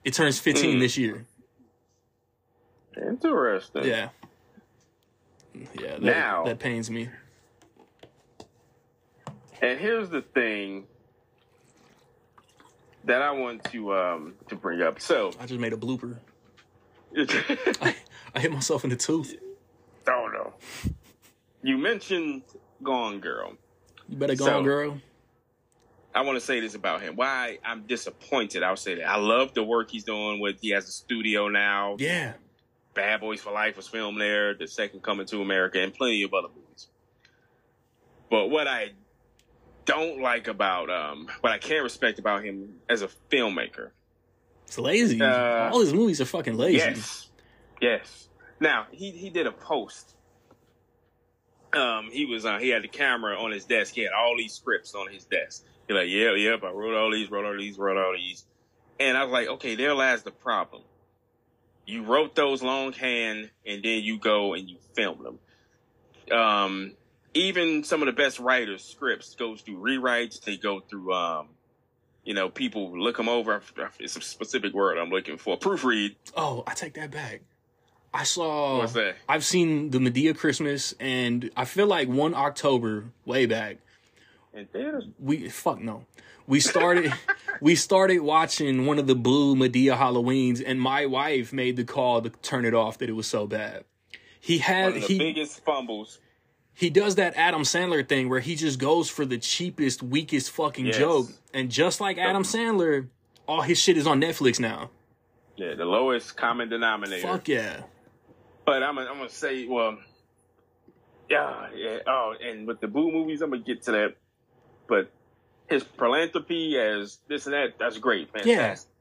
It turns fifteen mm. this year. Interesting. Yeah. Yeah. That, now that pains me. And here's the thing that I want to um to bring up. So I just made a blooper. I, I hit myself in the tooth. I don't know. You mentioned Gone Girl. You better Gone so, Girl. I want to say this about him. Why I'm disappointed, I'll say that. I love the work he's doing with, he has a studio now. Yeah. Bad Boys for Life was filmed there, The Second Coming to America, and plenty of other movies. But what I don't like about, um, what I can't respect about him as a filmmaker. It's lazy. Uh, All his movies are fucking lazy. Yes. Yes. Now, he, he did a post. Um, he was uh, he had the camera on his desk. He had all these scripts on his desk. He's like, yeah, yep, yeah, I wrote all these, wrote all these, wrote all these. And I was like, okay, there lies the problem. You wrote those longhand, and then you go and you film them. Um, even some of the best writers' scripts goes through rewrites. They go through, um, you know, people look them over. It's a specific word I'm looking for. Proofread. Oh, I take that back. I saw, What's that? I've seen the Medea Christmas, and I feel like one October way back. And then we fuck no, we started, we started watching one of the blue Medea Halloweens, and my wife made the call to turn it off that it was so bad. He had one of the he, biggest fumbles. He does that Adam Sandler thing where he just goes for the cheapest, weakest fucking yes. joke, and just like Adam Sandler, all his shit is on Netflix now. Yeah, the lowest common denominator. Fuck yeah. But I'm, I'm going to say, well, yeah, yeah. Oh, and with the Boo movies, I'm going to get to that. But his philanthropy as this and that, that's great. Fantastic.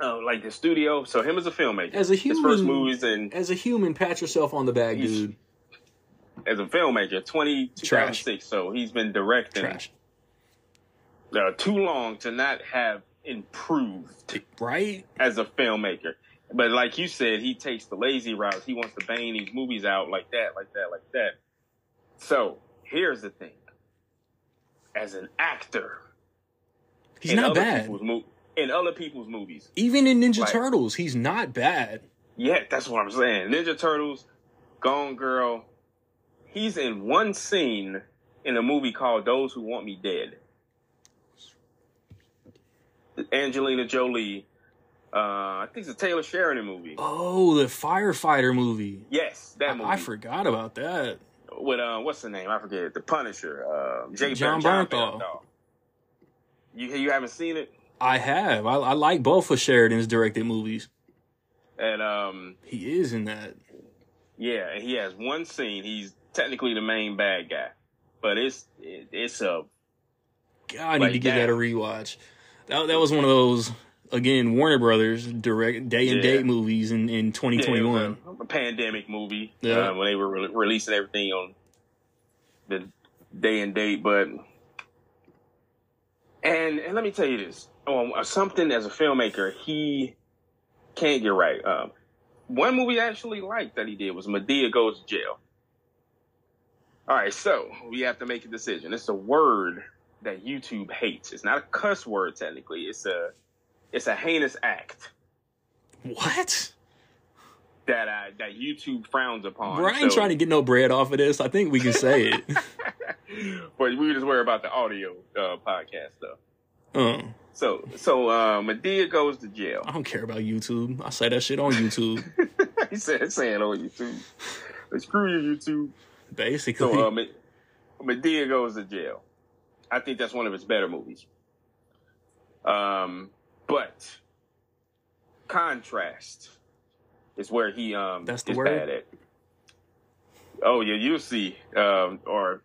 Yeah. Uh, like the studio. So him as a filmmaker. As a human. His first movies. And as a human, pat yourself on the back, dude. As a filmmaker, twenty, two thousand six. So he's been directing. Trash. Uh, too long to not have improved. Right? As a filmmaker. But like you said, he takes the lazy route. He wants to bang these movies out like that, like that, like that. So here's the thing: as an actor, he's not bad. Mo- in other people's movies, even in Ninja like, Turtles, he's not bad. Yeah, that's what I'm saying. Ninja Turtles, Gone Girl. He's in one scene in a movie called "Those Who Want Me Dead." Angelina Jolie. Uh, I think it's a Taylor Sheridan movie. Oh, the firefighter movie. Yes, that movie. I, I forgot about that. With uh, what's the name? I forget. The Punisher. Uh, Jake John Bernthal. You you haven't seen it? I have. I, I like both of Sheridan's directed movies. And um, he is in that. Yeah, and he has one scene. He's technically the main bad guy, but it's it, it's a. God, I need like to give that, that a rewatch. That that was one of those. Again, Warner Brothers direct day and yeah. date movies in, in twenty twenty-one. Yeah, a, a pandemic movie yeah. uh, when they were re- releasing everything on the day and date. But and and let me tell you this: oh, something as a filmmaker he can't get right. Um, one movie I actually liked that he did was Medea Goes to Jail. All right, so we have to make a decision. It's a word that YouTube hates. It's not a cuss word technically. It's a It's a heinous act. What? That I, that YouTube frowns upon. Bro, I ain't so. trying to get no bread off of this. I think we can say it. But we just worry about the audio uh, podcast stuff. Oh. So so uh, Medea Goes to Jail. I don't care about YouTube. I say that shit on YouTube. He said saying on YouTube. Like, screw you, YouTube. Basically. So uh, Medea Goes to Jail. I think that's one of his better movies. Um. But contrast is where he um That's the is word? bad at. Oh yeah, you'll see. Um, or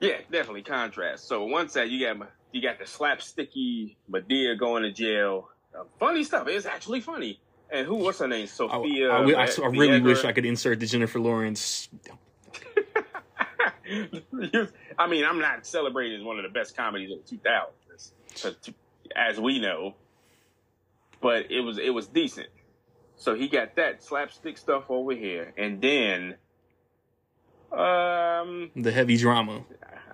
yeah, definitely contrast. So one side you got you got the slapsticky Medea going to jail. Uh, funny stuff. It's actually funny. And who what's her name? Sophia. I, I, I, I really wish I could insert the Jennifer Lawrence. I mean, I'm not celebrating one of the best comedies of the two thousands. As we know, but it was it was decent. So he got that slapstick stuff over here, and then um the heavy drama.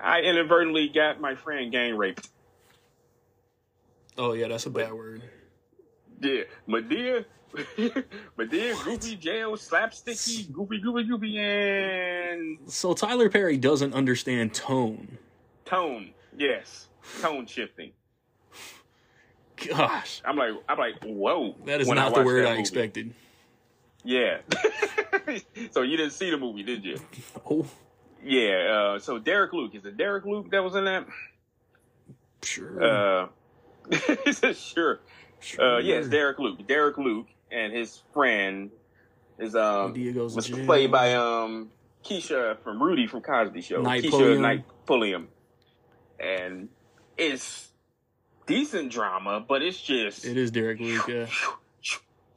I inadvertently got my friend gang raped. Oh yeah, that's a bad but, word. Yeah, Medea, Medea, goopy jail, slapsticky, goopy, goopy, goopy, and so Tyler Perry doesn't understand tone. Tone, yes, tone shifting. Gosh, I'm like, I'm like, whoa! That is not the word I expected. Yeah. So you didn't see the movie, did you? Oh. Yeah. Uh, so Derek Luke. Is it Derek Luke that was in that? Sure. Uh, he said, sure. Sure. Uh, yeah, it's Derek Luke. Derek Luke and his friend is um was played by um Keisha from Rudy from Cosby Show. Keisha Knightpulliam. And it's decent drama, but it's just it is Derek Luke. Yeah.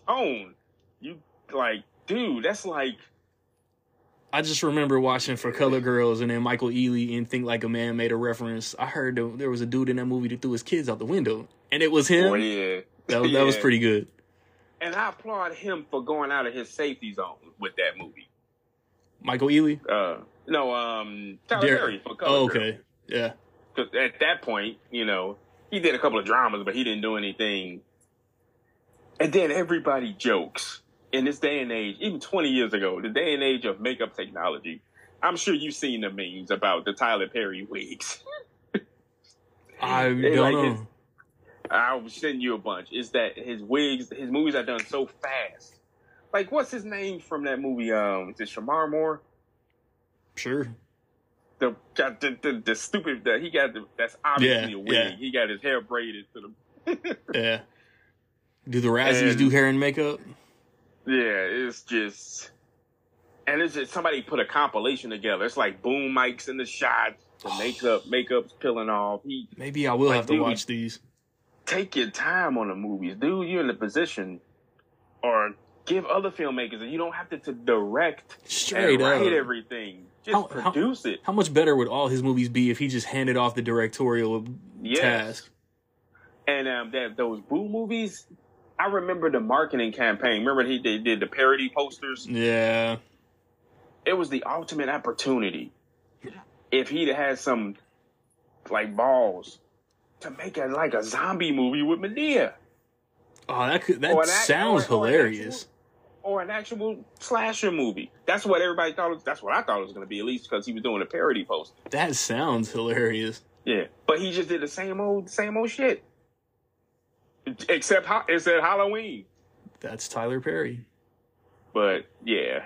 Own you like, dude. That's like I just remember watching For Color Girls, and then Michael Ealy and Think Like a Man made a reference. I heard there was a dude in that movie that threw his kids out the window, and it was him. Oh, yeah, that was, yeah. That was pretty good. And I applaud him for going out of his safety zone with that movie. Michael Ealy? Uh, no, um, Tyler Der- Perry for Color oh, okay. Girls. Yeah. Because at that point, you know, he did a couple of dramas, but he didn't do anything. And then everybody jokes in this day and age, even twenty years ago, the day and age of makeup technology. I'm sure you've seen the memes about the Tyler Perry wigs. I don't like know. His, I'll send you a bunch. Is that his wigs, his movies are done so fast. Like, what's his name from that movie? Um, is it Shamar Moore? Sure. The got the, the, the stupid that he got. The, that's obviously yeah, a wig. Yeah. He got his hair braided to the. Yeah. Do the Razzies and, do hair and makeup? Yeah, it's just, and it's just somebody put a compilation together. It's like boom mics in the shots, the makeup, makeup's peeling off. He, Maybe I will like, have to dude, watch these. Take your time on the movies, dude. You're in a position, or give other filmmakers, and you don't have to, to direct straight and write up. Everything. Just how, produce how, it. How much better would all his movies be if he just handed off the directorial yes. task? And um, that those Boo movies, I remember the marketing campaign. Remember he they did the parody posters? Yeah, it was the ultimate opportunity. If he'd had some like balls. To make it like a zombie movie with Madea. Oh, that could, that sounds actual, hilarious. Or an, actual, or an actual slasher movie. That's what everybody thought. It, that's what I thought it was going to be, at least because he was doing a parody post. That sounds hilarious. Yeah, but he just did the same old, same old shit. Except it said Halloween. That's Tyler Perry. But yeah,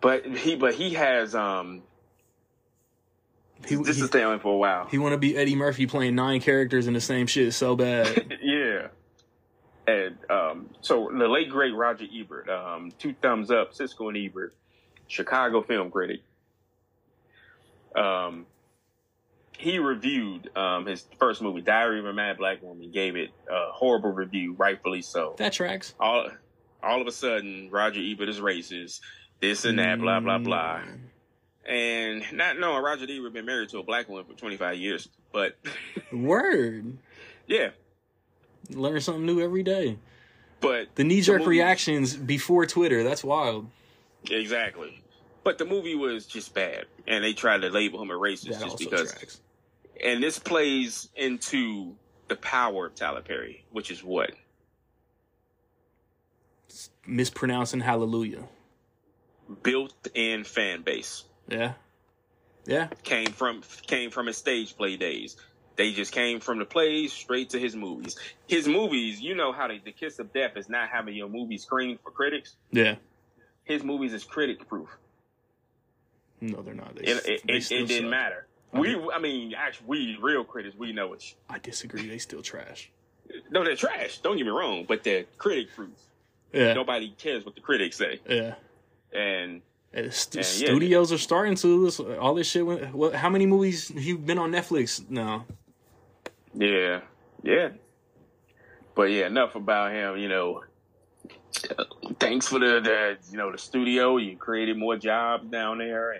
but he but he has um. He, this is staying for a while. He want to be Eddie Murphy playing nine characters in the same shit so bad. Yeah. And um, so the late, great Roger Ebert, um, two thumbs up, Siskel and Ebert, Chicago film critic. Um, he reviewed um, his first movie, Diary of a Mad Black Woman, gave it a horrible review, rightfully so. That tracks. All, all of a sudden, Roger Ebert is racist, this and that, mm. blah, blah, blah. And not knowing Roger D. would have been married to a black woman for twenty-five years, but... Word. Yeah. Learn something new every day. But... The knee-jerk the movie, reactions before Twitter, that's wild. Exactly. But the movie was just bad, and they tried to label him a racist that just because... Tracks. And this plays into the power of Tyler Perry, which is what? It's mispronouncing Hallelujah. Built-in fan base. Yeah, yeah. Came from came from his stage play days. They just came from the plays straight to his movies. His movies, you know how they, the kiss of death is not having your movie screened for critics. Yeah, his movies is critic proof. No, they're not. They, it it, they it, it didn't suck. Matter. I we, mean, I mean, actually, we real critics, we know it. I disagree. They still trash. No, they're trash. Don't get me wrong, but they're critic proof. Yeah. Nobody cares what the critics say. Yeah, and. St- yeah, studios yeah. are starting to all this shit. Went, what, how many movies have you been on Netflix now? Yeah, yeah. But yeah, enough about him. You know, thanks for the, the you know the studio. You created more jobs down there,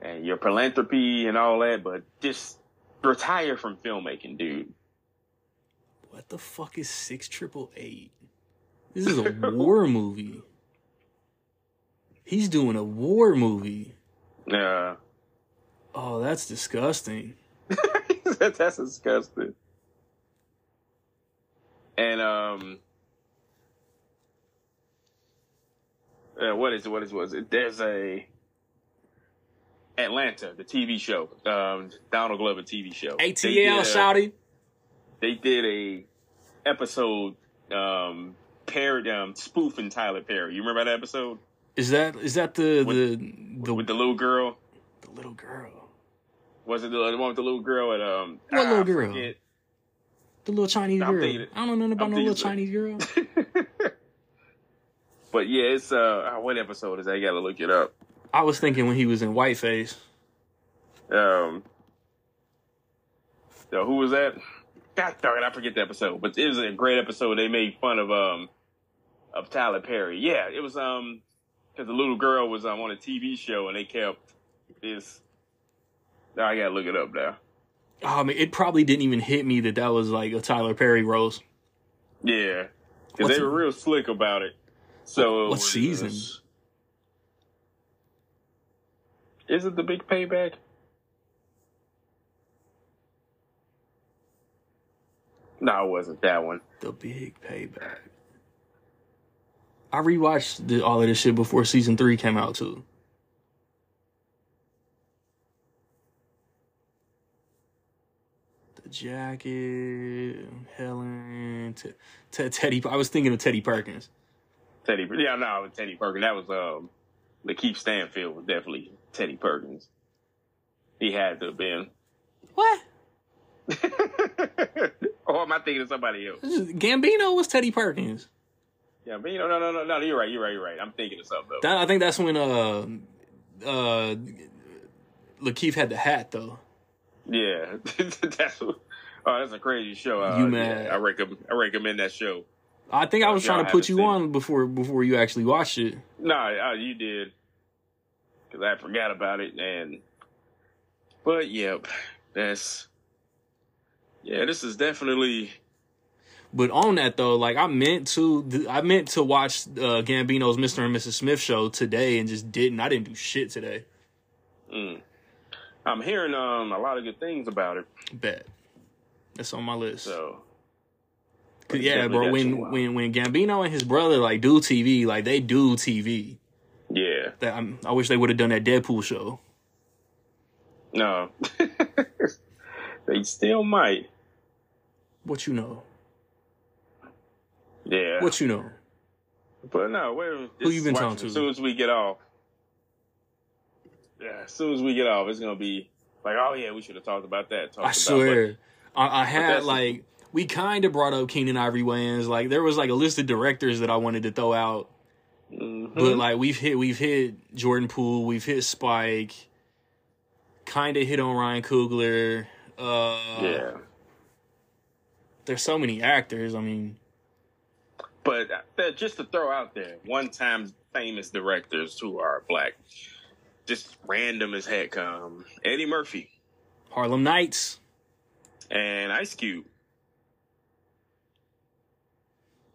and, and your philanthropy and all that. But just retire from filmmaking, dude. What the fuck is six triple eight? This is a war movie. He's doing a war movie. Yeah. Oh, that's disgusting. That's disgusting. And um, uh, what is it? What is was it? There's a Atlanta, the T V show, um, Donald Glover T V show. A T L, shouty. They did a episode um parody, um, spoofing Tyler Perry. You remember that episode? Is that is that the with the, the, with the little girl? The little girl. Was it the, the one with the little girl at um? What ah, little girl? Forget. The little Chinese I'm girl. Thinking, I don't know nothing about I'm no little Chinese girl. But yeah, it's uh, what episode is that? You gotta look it up. I was thinking when he was in Whiteface. Um. So who was that? God darn it, I forget the episode. But it was a great episode. They made fun of um of Tyler Perry. Yeah, it was um because the little girl was um, on a T V show and they kept this. Now I gotta look it up now. I mean, it probably didn't even hit me that that was like a Tyler Perry roast. Yeah, because they were real slick about it. So what season? Is it the Big Payback? No, it wasn't that one. The Big Payback. I rewatched the, all of this shit before season three came out too. The Jacket, Helen, T- T- Teddy. I was thinking of Teddy Perkins. Teddy, yeah, no, Teddy Perkins. That was um, Lakeith Stanfield was definitely Teddy Perkins. He had to have been. What? Or am I thinking of somebody else? Gambino was Teddy Perkins. Gambino? No, no, no, no. You're right. You're right. You're right. I'm thinking of something else. That, I think that's when uh, uh, Lakeith had the hat, though. Yeah, that's what, oh, that's a crazy show. Uh, you mad? Yeah, I recommend. I recommend that show. I think I was trying to put you on before before you actually watched it. No, nah, you did, because I forgot about it. And but yep, yeah, that's yeah. This is definitely. But on that though, like I meant to, I meant to watch uh, Gambino's Mister and Missus Smith show today, and just didn't. I didn't do shit today. Mm. I'm hearing um a lot of good things about it. Bet that's on my list. So. Yeah, bro, when, when when Gambino and his brother, like, do T V, like, they do T V. Yeah. That, I'm, I wish they would have done that Deadpool show. No. They still might. What you know? Yeah. What you know? But no, wait, who you been talking to? As soon as we get off. Yeah, as soon as we get off, it's going to be like, oh, yeah, we should have talked about that. Talked I about, swear. But, I, I had, like... We kind of brought up Keenan Ivory Wayans. Like there was like a list of directors that I wanted to throw out, mm-hmm. but like we've hit we've hit Jordan Poole, we've hit Spike, kind of hit on Ryan Coogler. Uh, yeah, there's so many actors. I mean, but just to throw out there, one-time famous directors who are black, just random as heck. Um, Eddie Murphy, Harlem Nights, and Ice Cube.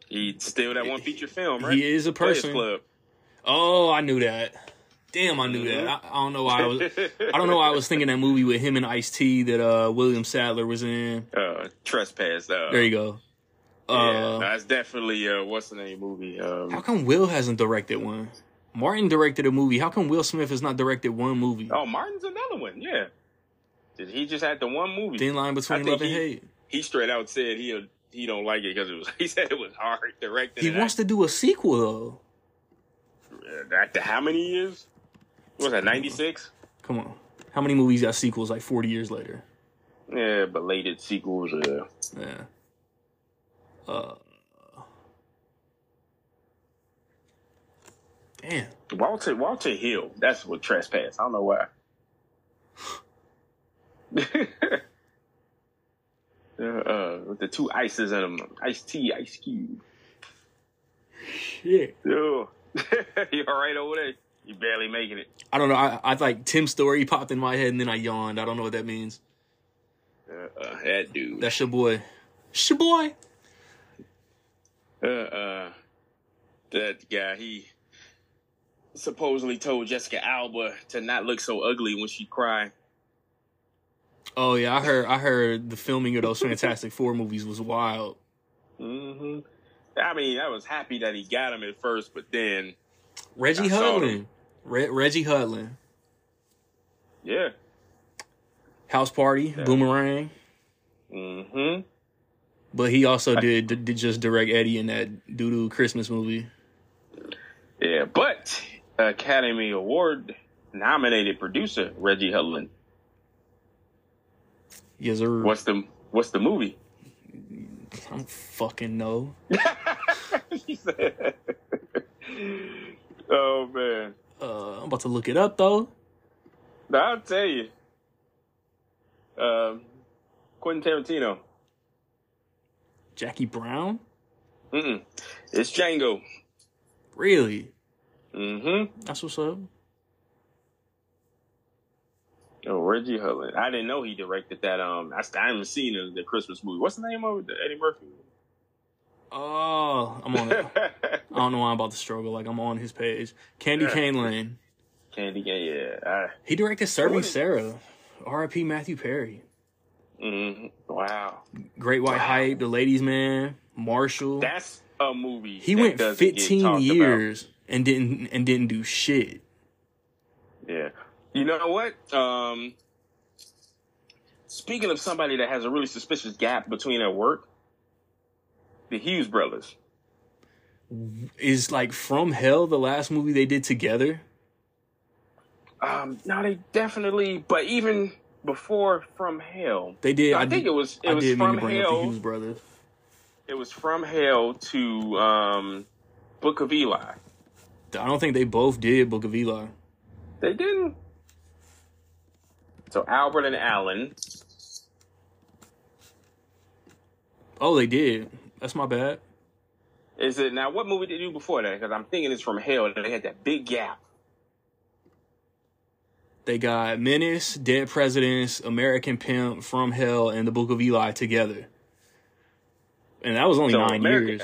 He's still that one feature film, right? He is a person. Players Club. Oh, I knew that. Damn, I knew mm-hmm. that. I, I don't know why I was. I don't know why I was thinking that movie with him and Ice-T that uh, William Sadler was in. Uh, Trespass. Uh, there you go. Uh, yeah, that's definitely uh, what's the name movie? Um, how come Will hasn't directed one? Martin directed a movie. How come Will Smith has not directed one movie? Oh, Martin's another one. Yeah, he just had the one movie. Thin Line Between Love and Hate. He straight out said he'll. He don't like it because it was. He said it was hard directing. He wants to do a sequel though. After how many years? What was that, ninety-six? Come on, how many movies got sequels like forty years later? Yeah, belated sequels. Yeah. Yeah. Uh. Damn. Walter Walter Hill. That's what Trespass. I don't know why. Uh, uh, with the two ices in them, Ice Tea, Ice Cube. Shit. Yo. You all right over there? You barely making it. I don't know. I, I like Tim's story popped in my head and then I yawned. I don't know what that means. Uh, uh, that dude. That's your boy. It's your boy. Uh, uh, that guy, he supposedly told Jessica Alba to not look so ugly when she cried. Oh yeah, I heard. I heard the filming of those Fantastic Four movies was wild. Mm-hmm. I mean, I was happy that he got him at first, but then Reggie Hudlin, Re- Reggie Hudlin, yeah, House Party, yeah. Boomerang, mm-hmm, But he also I, did, did just direct Eddie in that doo-doo Christmas movie. Yeah, but Academy Award nominated producer Reggie Hudlin. Yes, sir. What's the What's the movie? I don't fucking know. Oh man! Uh, I'm about to look it up though. No, I'll tell you. Um, Quentin Tarantino. Jackie Brown? Mm-mm. It's Django. Really? Mm-hmm. That's what's up. Oh, Reggie Hudlin. I didn't know he directed that. Um, I, I haven't seen the, the Christmas movie. What's the name of it? The Eddie Murphy movie. Oh, I'm on it. I don't know why I'm about to struggle. Like, I'm on his page. Candy Cane Lane. Candy Cane, yeah. I, he directed Serving Sarah. R I P Matthew Perry. Mm, wow. Great White wow. Hype, The Ladies Man, Marshall. That's a movie. He that went fifteen years about. and didn't and didn't do shit. Yeah. You know what? Um, speaking of somebody that has a really suspicious gap between their work, the Hughes brothers. Is like From Hell the last movie they did together? Um, no, they definitely. But even before From Hell, they did. I, I think did, it was. It I was From Hell. The Hughes brothers. It was From Hell to um, Book of Eli. I don't think they both did Book of Eli. They didn't. So Albert and Allen. Oh, they did. That's my bad. Is it now? What movie did you do before that? Because I'm thinking it's From Hell. They had that big gap. They got Menace, Dead Presidents, American Pimp, From Hell, and The Book of Eli together, and that was only so nine America, years.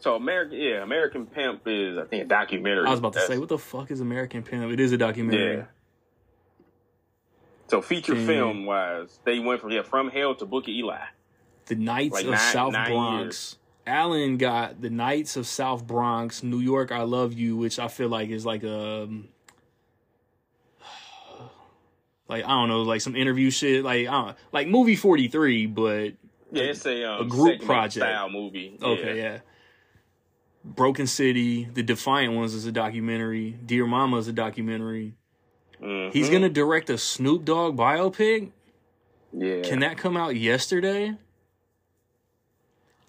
So American, yeah, American Pimp is I think a documentary. I was about to That's, say, what the fuck is American Pimp? It is a documentary. Yeah. So feature and, film wise, they went from yeah, From Hell to Book of Eli. The Knights like of nine, South nine Bronx. Years. Allen got The Knights of South Bronx, New York, I Love You, which I feel like is like a, like, I don't know, like some interview shit, like, I don't know, like Movie forty-three, but yeah, it's a, um, a group project style movie. Okay, yeah. yeah. Broken City, The Defiant Ones is a documentary. Dear Mama is a documentary. Mm-hmm. He's gonna direct a Snoop Dogg biopic. Yeah, can that come out yesterday?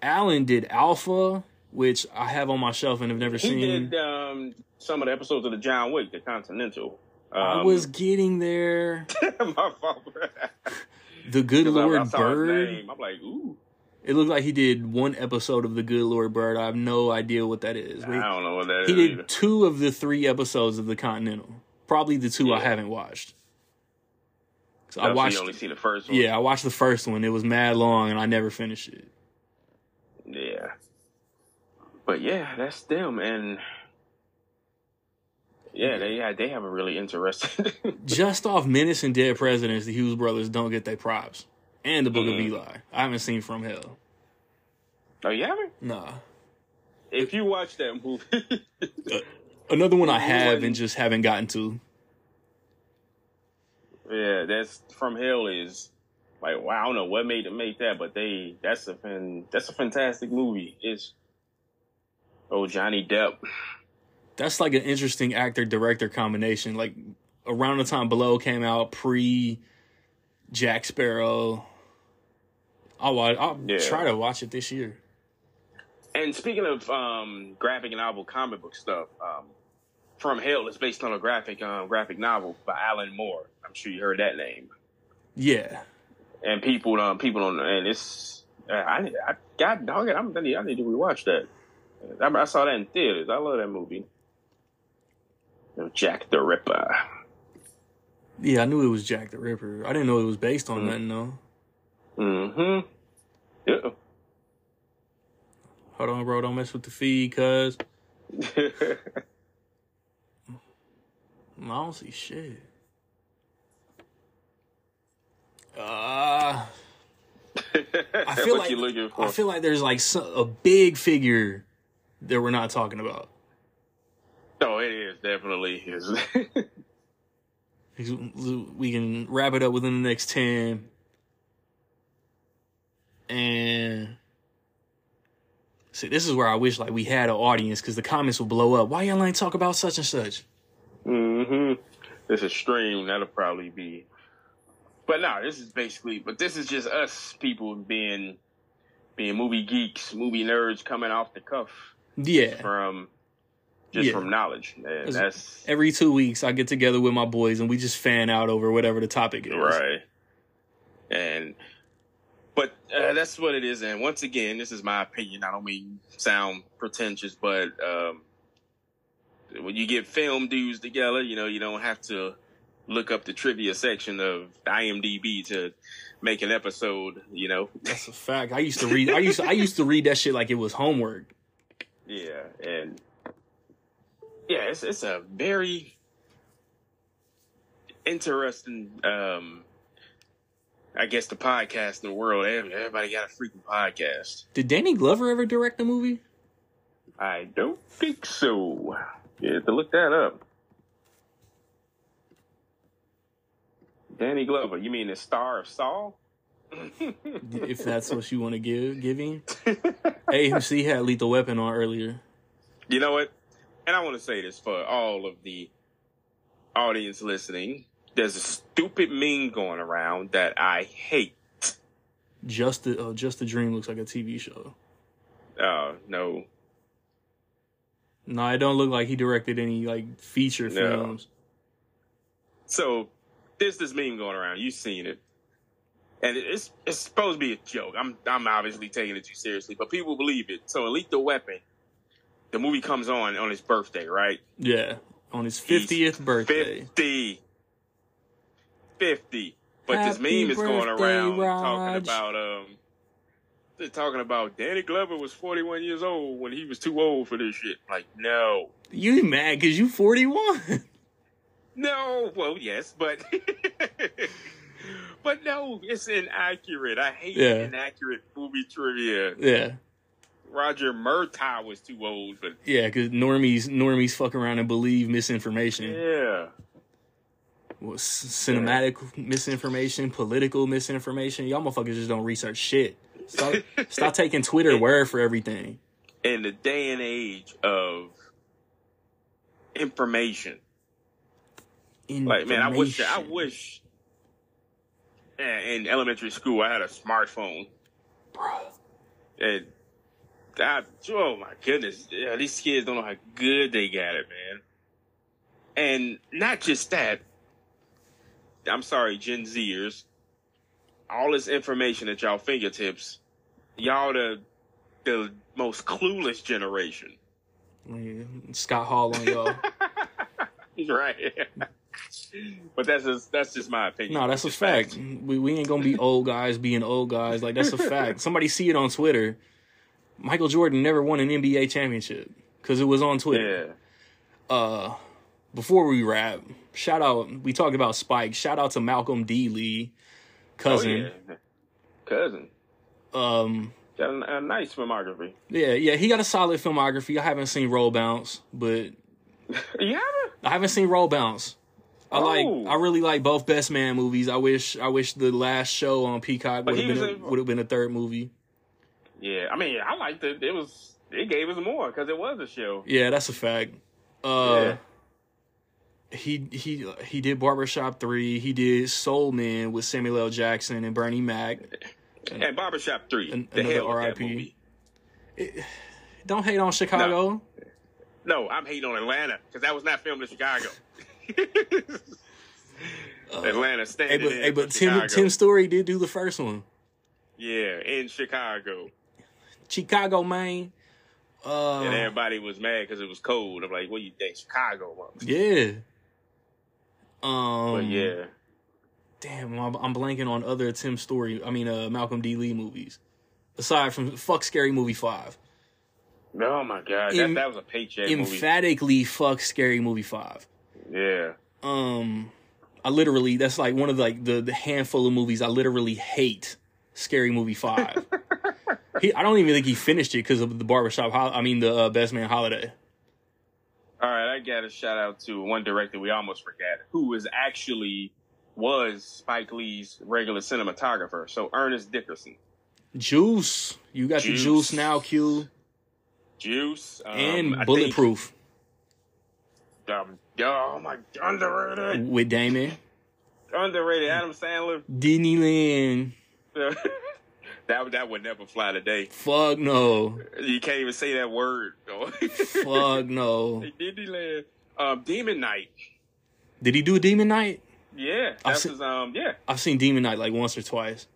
Allen did Alpha, which I have on my shelf and have never he seen. He did um, some of the episodes of the John Wick, the Continental. Um, I was getting there. My fault. The Good Lord I, I Bird. I'm like, ooh. It looked like he did one episode of The Good Lord Bird. I have no idea what that is. I don't know what that he is. He did either. Two of the three episodes of the Continental. Probably the two yeah. I haven't watched. So no, I watched. So you only see the first one. Yeah, I watched the first one. It was mad long, and I never finished it. Yeah, but yeah, that's them, and yeah, they they haven't really interested. Just off Menace and Dead Presidents, the Hughes brothers don't get their props, and the Book mm. of Eli. I haven't seen From Hell. Oh, you haven't? Nah. If you watch that movie, uh, another one I have and just haven't gotten to. Yeah, that's From Hell is. Like, wow, I don't know what made them make that, but they that's a fan, that's a fantastic movie. It's oh Johnny Depp. That's like an interesting actor director combination. Like around the time Below came out, pre Jack Sparrow. I'll watch. I'll yeah. try to watch it this year. And speaking of um, graphic novel, comic book stuff, um, From Hell is based on a graphic um, graphic novel by Alan Moore. I'm sure you heard that name. Yeah. And people, um, people don't. And it's, I, I, God dog it, I'm, I need, I need to rewatch that. I, I saw that in theaters. I love that movie. Jack the Ripper. Yeah, I knew it was Jack the Ripper. I didn't know it was based on mm. nothing though. Mm-hmm. Yeah. Hold on, bro. Don't mess with the feed, cuz. I don't see shit. Uh, I feel like you I feel like there's like so, a big figure that we're not talking about. No, it is definitely his. We can wrap it up within the next ten. And See, this is where I wish like we had an audience, because the comments will blow up. Why y'all ain't talk about such and such? Mm-hmm. This is stream. That'll probably be. But no, nah, this is basically. But this is just us people being, being movie geeks, movie nerds, coming off the cuff. Yeah. From. Just yeah. from knowledge, man. That's... Every two weeks, I get together with my boys and we just fan out over whatever the topic is. Right. And, but uh, that's what it is. And once again, this is my opinion. I don't mean sound pretentious, but um, when you get film dudes together, you know, you don't have to look up the trivia section of I M D B to make an episode. You know, that's a fact. I used to read. I used. To, I used to read that shit like it was homework. Yeah, and. Yeah, it's it's a very interesting, um, I guess, the podcast in the world. Everybody got a freaking podcast. Did Danny Glover ever direct a movie? I don't think so. You have to look that up. Danny Glover, you mean the star of Saw? If that's what you want to give, give him. A M C had Lethal Weapon on earlier. You know what? And I want to say this for all of the audience listening. There's a stupid meme going around that I hate. Just a, oh, Just a Dream looks like a T V show. Oh, uh, no. No, it don't look like he directed any like feature films. No. So there's this meme going around. You've seen it. And it's it's supposed to be a joke. I'm I'm obviously taking it too seriously, but people believe it. So Lethal Weapon. The movie comes on on his birthday, right? Yeah, on his fiftieth birthday. Fifty. Fifty. But Happy this meme is birthday, going around Raj. talking about um, they're talking about Danny Glover was forty-one years old when he was too old for this shit. Like, no, you mad because you forty-one? No, well, yes, but but no, it's inaccurate. I hate yeah. inaccurate movie trivia. Yeah. Roger Murtaugh was too old for. Yeah, because normies, normies fuck around and believe misinformation. Yeah. Well, c- cinematic yeah. misinformation, political misinformation. Y'all motherfuckers just don't research shit. Stop, stop taking Twitter in, word for everything. In the day and age of information. information. Like, man, I wish, I wish in elementary school I had a smartphone. Bro. And I, oh my goodness, yeah, these kids don't know how good they got it, man. And not just that, I'm sorry, Gen Zers, all this information at y'all fingertips, y'all the the most clueless generation. Yeah, Scott Hall on y'all. Right. But that's just, that's just my opinion. No, that's a fact. We, we ain't gonna be old guys being old guys. Like, that's a fact. Somebody see it on Twitter. Michael Jordan never won an N B A championship because it was on Twitter. Yeah. Uh, before we wrap, shout out. We talked about Spike. Shout out to Malcolm D. Lee, cousin. Oh, yeah. Cousin. Um, got a, a nice filmography. Yeah, yeah, he got a solid filmography. I haven't seen Roll Bounce, but yeah, I haven't seen Roll Bounce. I oh. like. I really like both Best Man movies. I wish. I wish the last show on Peacock would have been would have been a third movie. Yeah, I mean, I liked it. It was it gave us more because it was a show. Yeah, that's a fact. Uh, yeah. He he he did Barbershop three. He did Soul Man with Samuel L. Jackson and Bernie Mac. And, and Barbershop three, an, the hell R I P Don't hate on Chicago. No, no, I'm hating on Atlanta because that was not filmed in Chicago. uh, Atlanta standing. Hey, but, in hey, but Tim, Tim Story did do the first one. Yeah, in Chicago. Chicago, man. Uh, and everybody was mad because it was cold. I'm like, what do you think? Chicago, man. Yeah. Um, but yeah. Damn, I'm, I'm blanking on other Tim Story, I mean, uh, Malcolm D. Lee movies. Aside from Fuck Scary Movie five. Oh, my God. Em- that, that was a paycheck movie. Emphatically Fuck Scary Movie five. Yeah. Um, I literally, that's like one of the, like the, the handful of movies I literally hate. Scary Movie five. he, I don't even think he finished it because of the barbershop. Ho- I mean, the uh, Best Man Holiday. All right, I got a shout out to one director we almost forgot, who is actually was Spike Lee's regular cinematographer. So Ernest Dickerson. Juice, you got juice. The juice now, Q. Juice. Um, and I Bulletproof. Think, um, oh, my. Underrated. With Damon. Underrated. Adam Sandler. Denny Lynn. That that would never fly today. Fuck no. You can't even say that word. Fuck no. Disneyland. Um, Demon Knight. Did he do Demon Knight? Yeah, that's seen, his, um, yeah. I've seen Demon Knight like once or twice.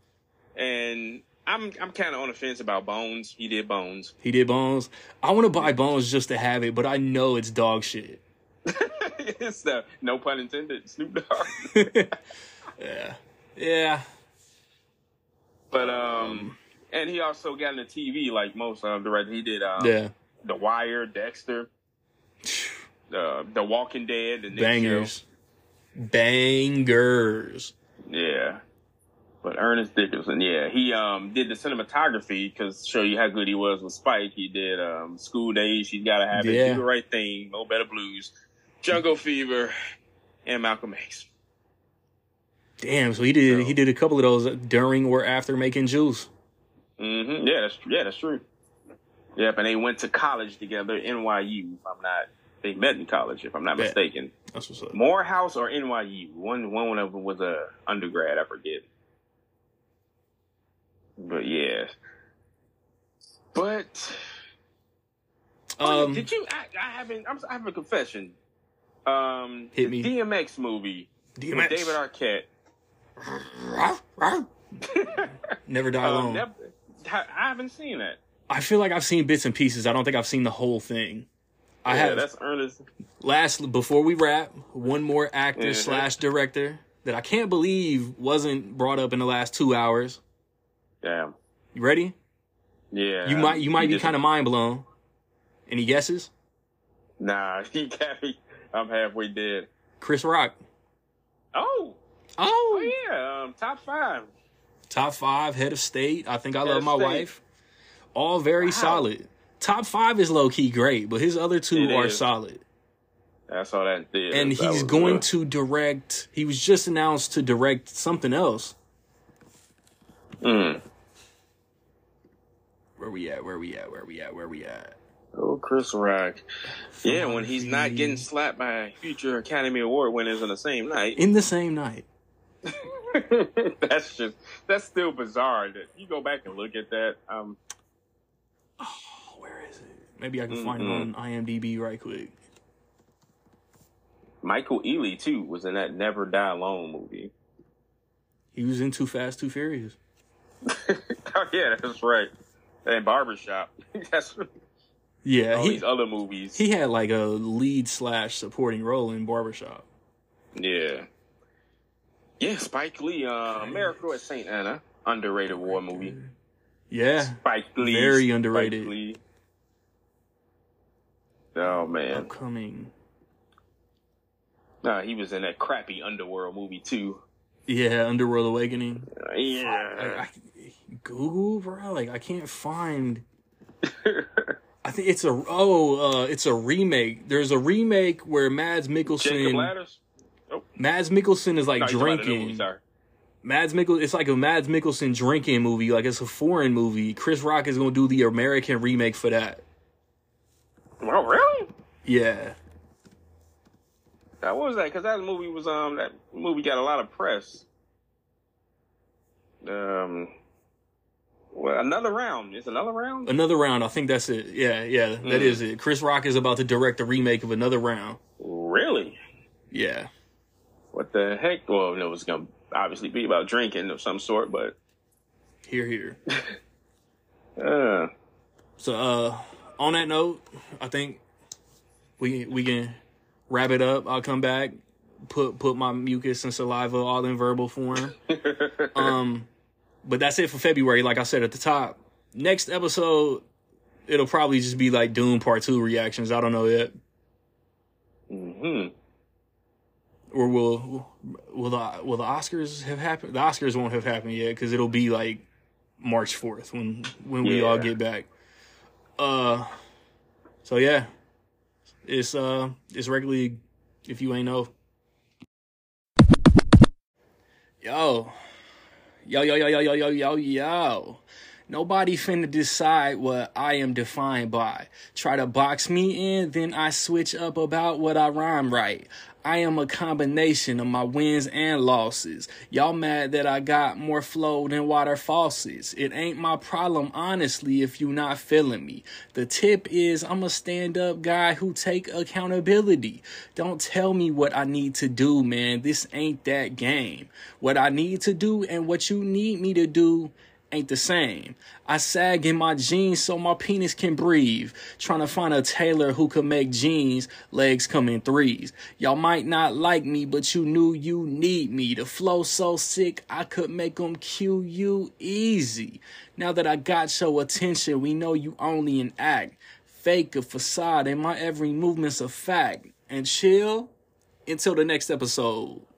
And I'm I'm kind of on the fence about Bones. He did Bones. He did Bones. I want to buy Bones just to have it, but I know it's dog shit. It's the, no pun intended, Snoop Dogg. Yeah. Yeah. But, um, and he also got into T V, like most um, directors. He did, um, yeah. The Wire, Dexter, uh, The Walking Dead, and Bangers. Show. Bangers. Yeah. But Ernest Dickerson, yeah. He, um, did the cinematography, because to show you how good he was with Spike, he did, um, School Days, She's Gotta Have It, yeah. Do the Right Thing, Mo' Better Blues, Jungle Fever, and Malcolm X. Damn, so he did so, he did a couple of those during or after making Juice. Mm-hmm. Yeah, that's yeah, that's true. Yep, and they went to college together, N Y U, if I'm not they met in college, if I'm not yeah. mistaken. That's what's up. Morehouse or N Y U. One one of them was a undergrad, I forget. But yeah. But um, did you I, I haven't I'm I have a confession. Um hit the me. D M X movie D M X. With David Arquette. Never Die Alone. Um, never, I haven't seen that. I feel like I've seen bits and pieces. I don't think I've seen the whole thing. I yeah, have. That's Ernest. Last, before we wrap, one more actor yeah. slash director that I can't believe wasn't brought up in the last two hours. Damn. You ready? Yeah. You might. You might be kind of mind blown. Any guesses? Nah, he got me. I'm halfway dead. Chris Rock. Oh. Oh. oh yeah, um, top five. Top five, Head of State. I think I head love my state. Wife. All very wow. solid. Top five is low key great, but his other two it are is. Solid. I saw that. Is. And that he's going good. To direct. He was just announced to direct something else. Mm. Where we at? Where we at? Where we at? Where we at? Oh, Chris Rock. Yeah, when he's not getting slapped by future Academy Award winners on the same night. In the same night. That's just that's still bizarre. You go back and look at that. Um, oh, where is it? Maybe I can mm-hmm. find it on IMDb right quick. Michael Ealy too was in that Never Die Alone movie. He was in Too Fast, Too Furious. Oh yeah, that's right. And Barbershop. That's yeah. All he, these other movies. He had like a lead slash supporting role in Barbershop. Yeah. Yeah, Spike Lee, uh, Miracle at Saint Anna, underrated war movie. Yeah, Spike Lee, very Spike underrated. Lee. Oh man, upcoming. Nah, he was in that crappy Underworld movie too. Yeah, Underworld Awakening. Uh, yeah, I, I, I, Google, bro. Like I can't find. I think it's a oh, uh, it's a remake. There's a remake where Mads Mikkelsen. Jacob Ladders? Mads Mikkelsen is like no, drinking. Movie, Mads Mikkelsen, it's like a Mads Mikkelsen drinking movie. Like it's a foreign movie. Chris Rock is gonna do the American remake for that. Oh really? Yeah. Now, what was that? Because that movie was um that movie got a lot of press. Um, well, another round. It's another round. Another round. I think that's it. Yeah, yeah, that mm. is it. Chris Rock is about to direct the remake of Another Round. Really? Yeah. What the heck? Well, it was going to obviously be about drinking of some sort, but... Hear, hear. uh. So, uh, on that note, I think we we can wrap it up. I'll come back, put put my mucus and saliva all in verbal form. um, But that's it for February, like I said at the top. Next episode, it'll probably just be like Doom Part two reactions. I don't know yet. Mm-hmm. Or will will the will the Oscars have happened? The Oscars won't have happened yet because it'll be like March fourth when when we yeah. all get back. Uh, so yeah, it's uh it's regularly if you ain't know. Yo, yo yo yo yo yo yo yo yo. Nobody finna decide what I am defined by. Try to box me in, then I switch up about what I rhyme right. I am a combination of my wins and losses. Y'all mad that I got more flow than water faucets. It ain't my problem, honestly, if you not feeling me. The tip is I'm a stand-up guy who take accountability. Don't tell me what I need to do, man. This ain't that game. What I need to do and what you need me to do ain't the same. I sag in my jeans so my penis can breathe. Trying to find a tailor who could make jeans, legs come in threes. Y'all might not like me, but you knew you need me. The flow so sick, I could make them cue you easy. Now that I got your attention, we know you only an act. Fake a facade, and my every movement's a fact. And chill until the next episode.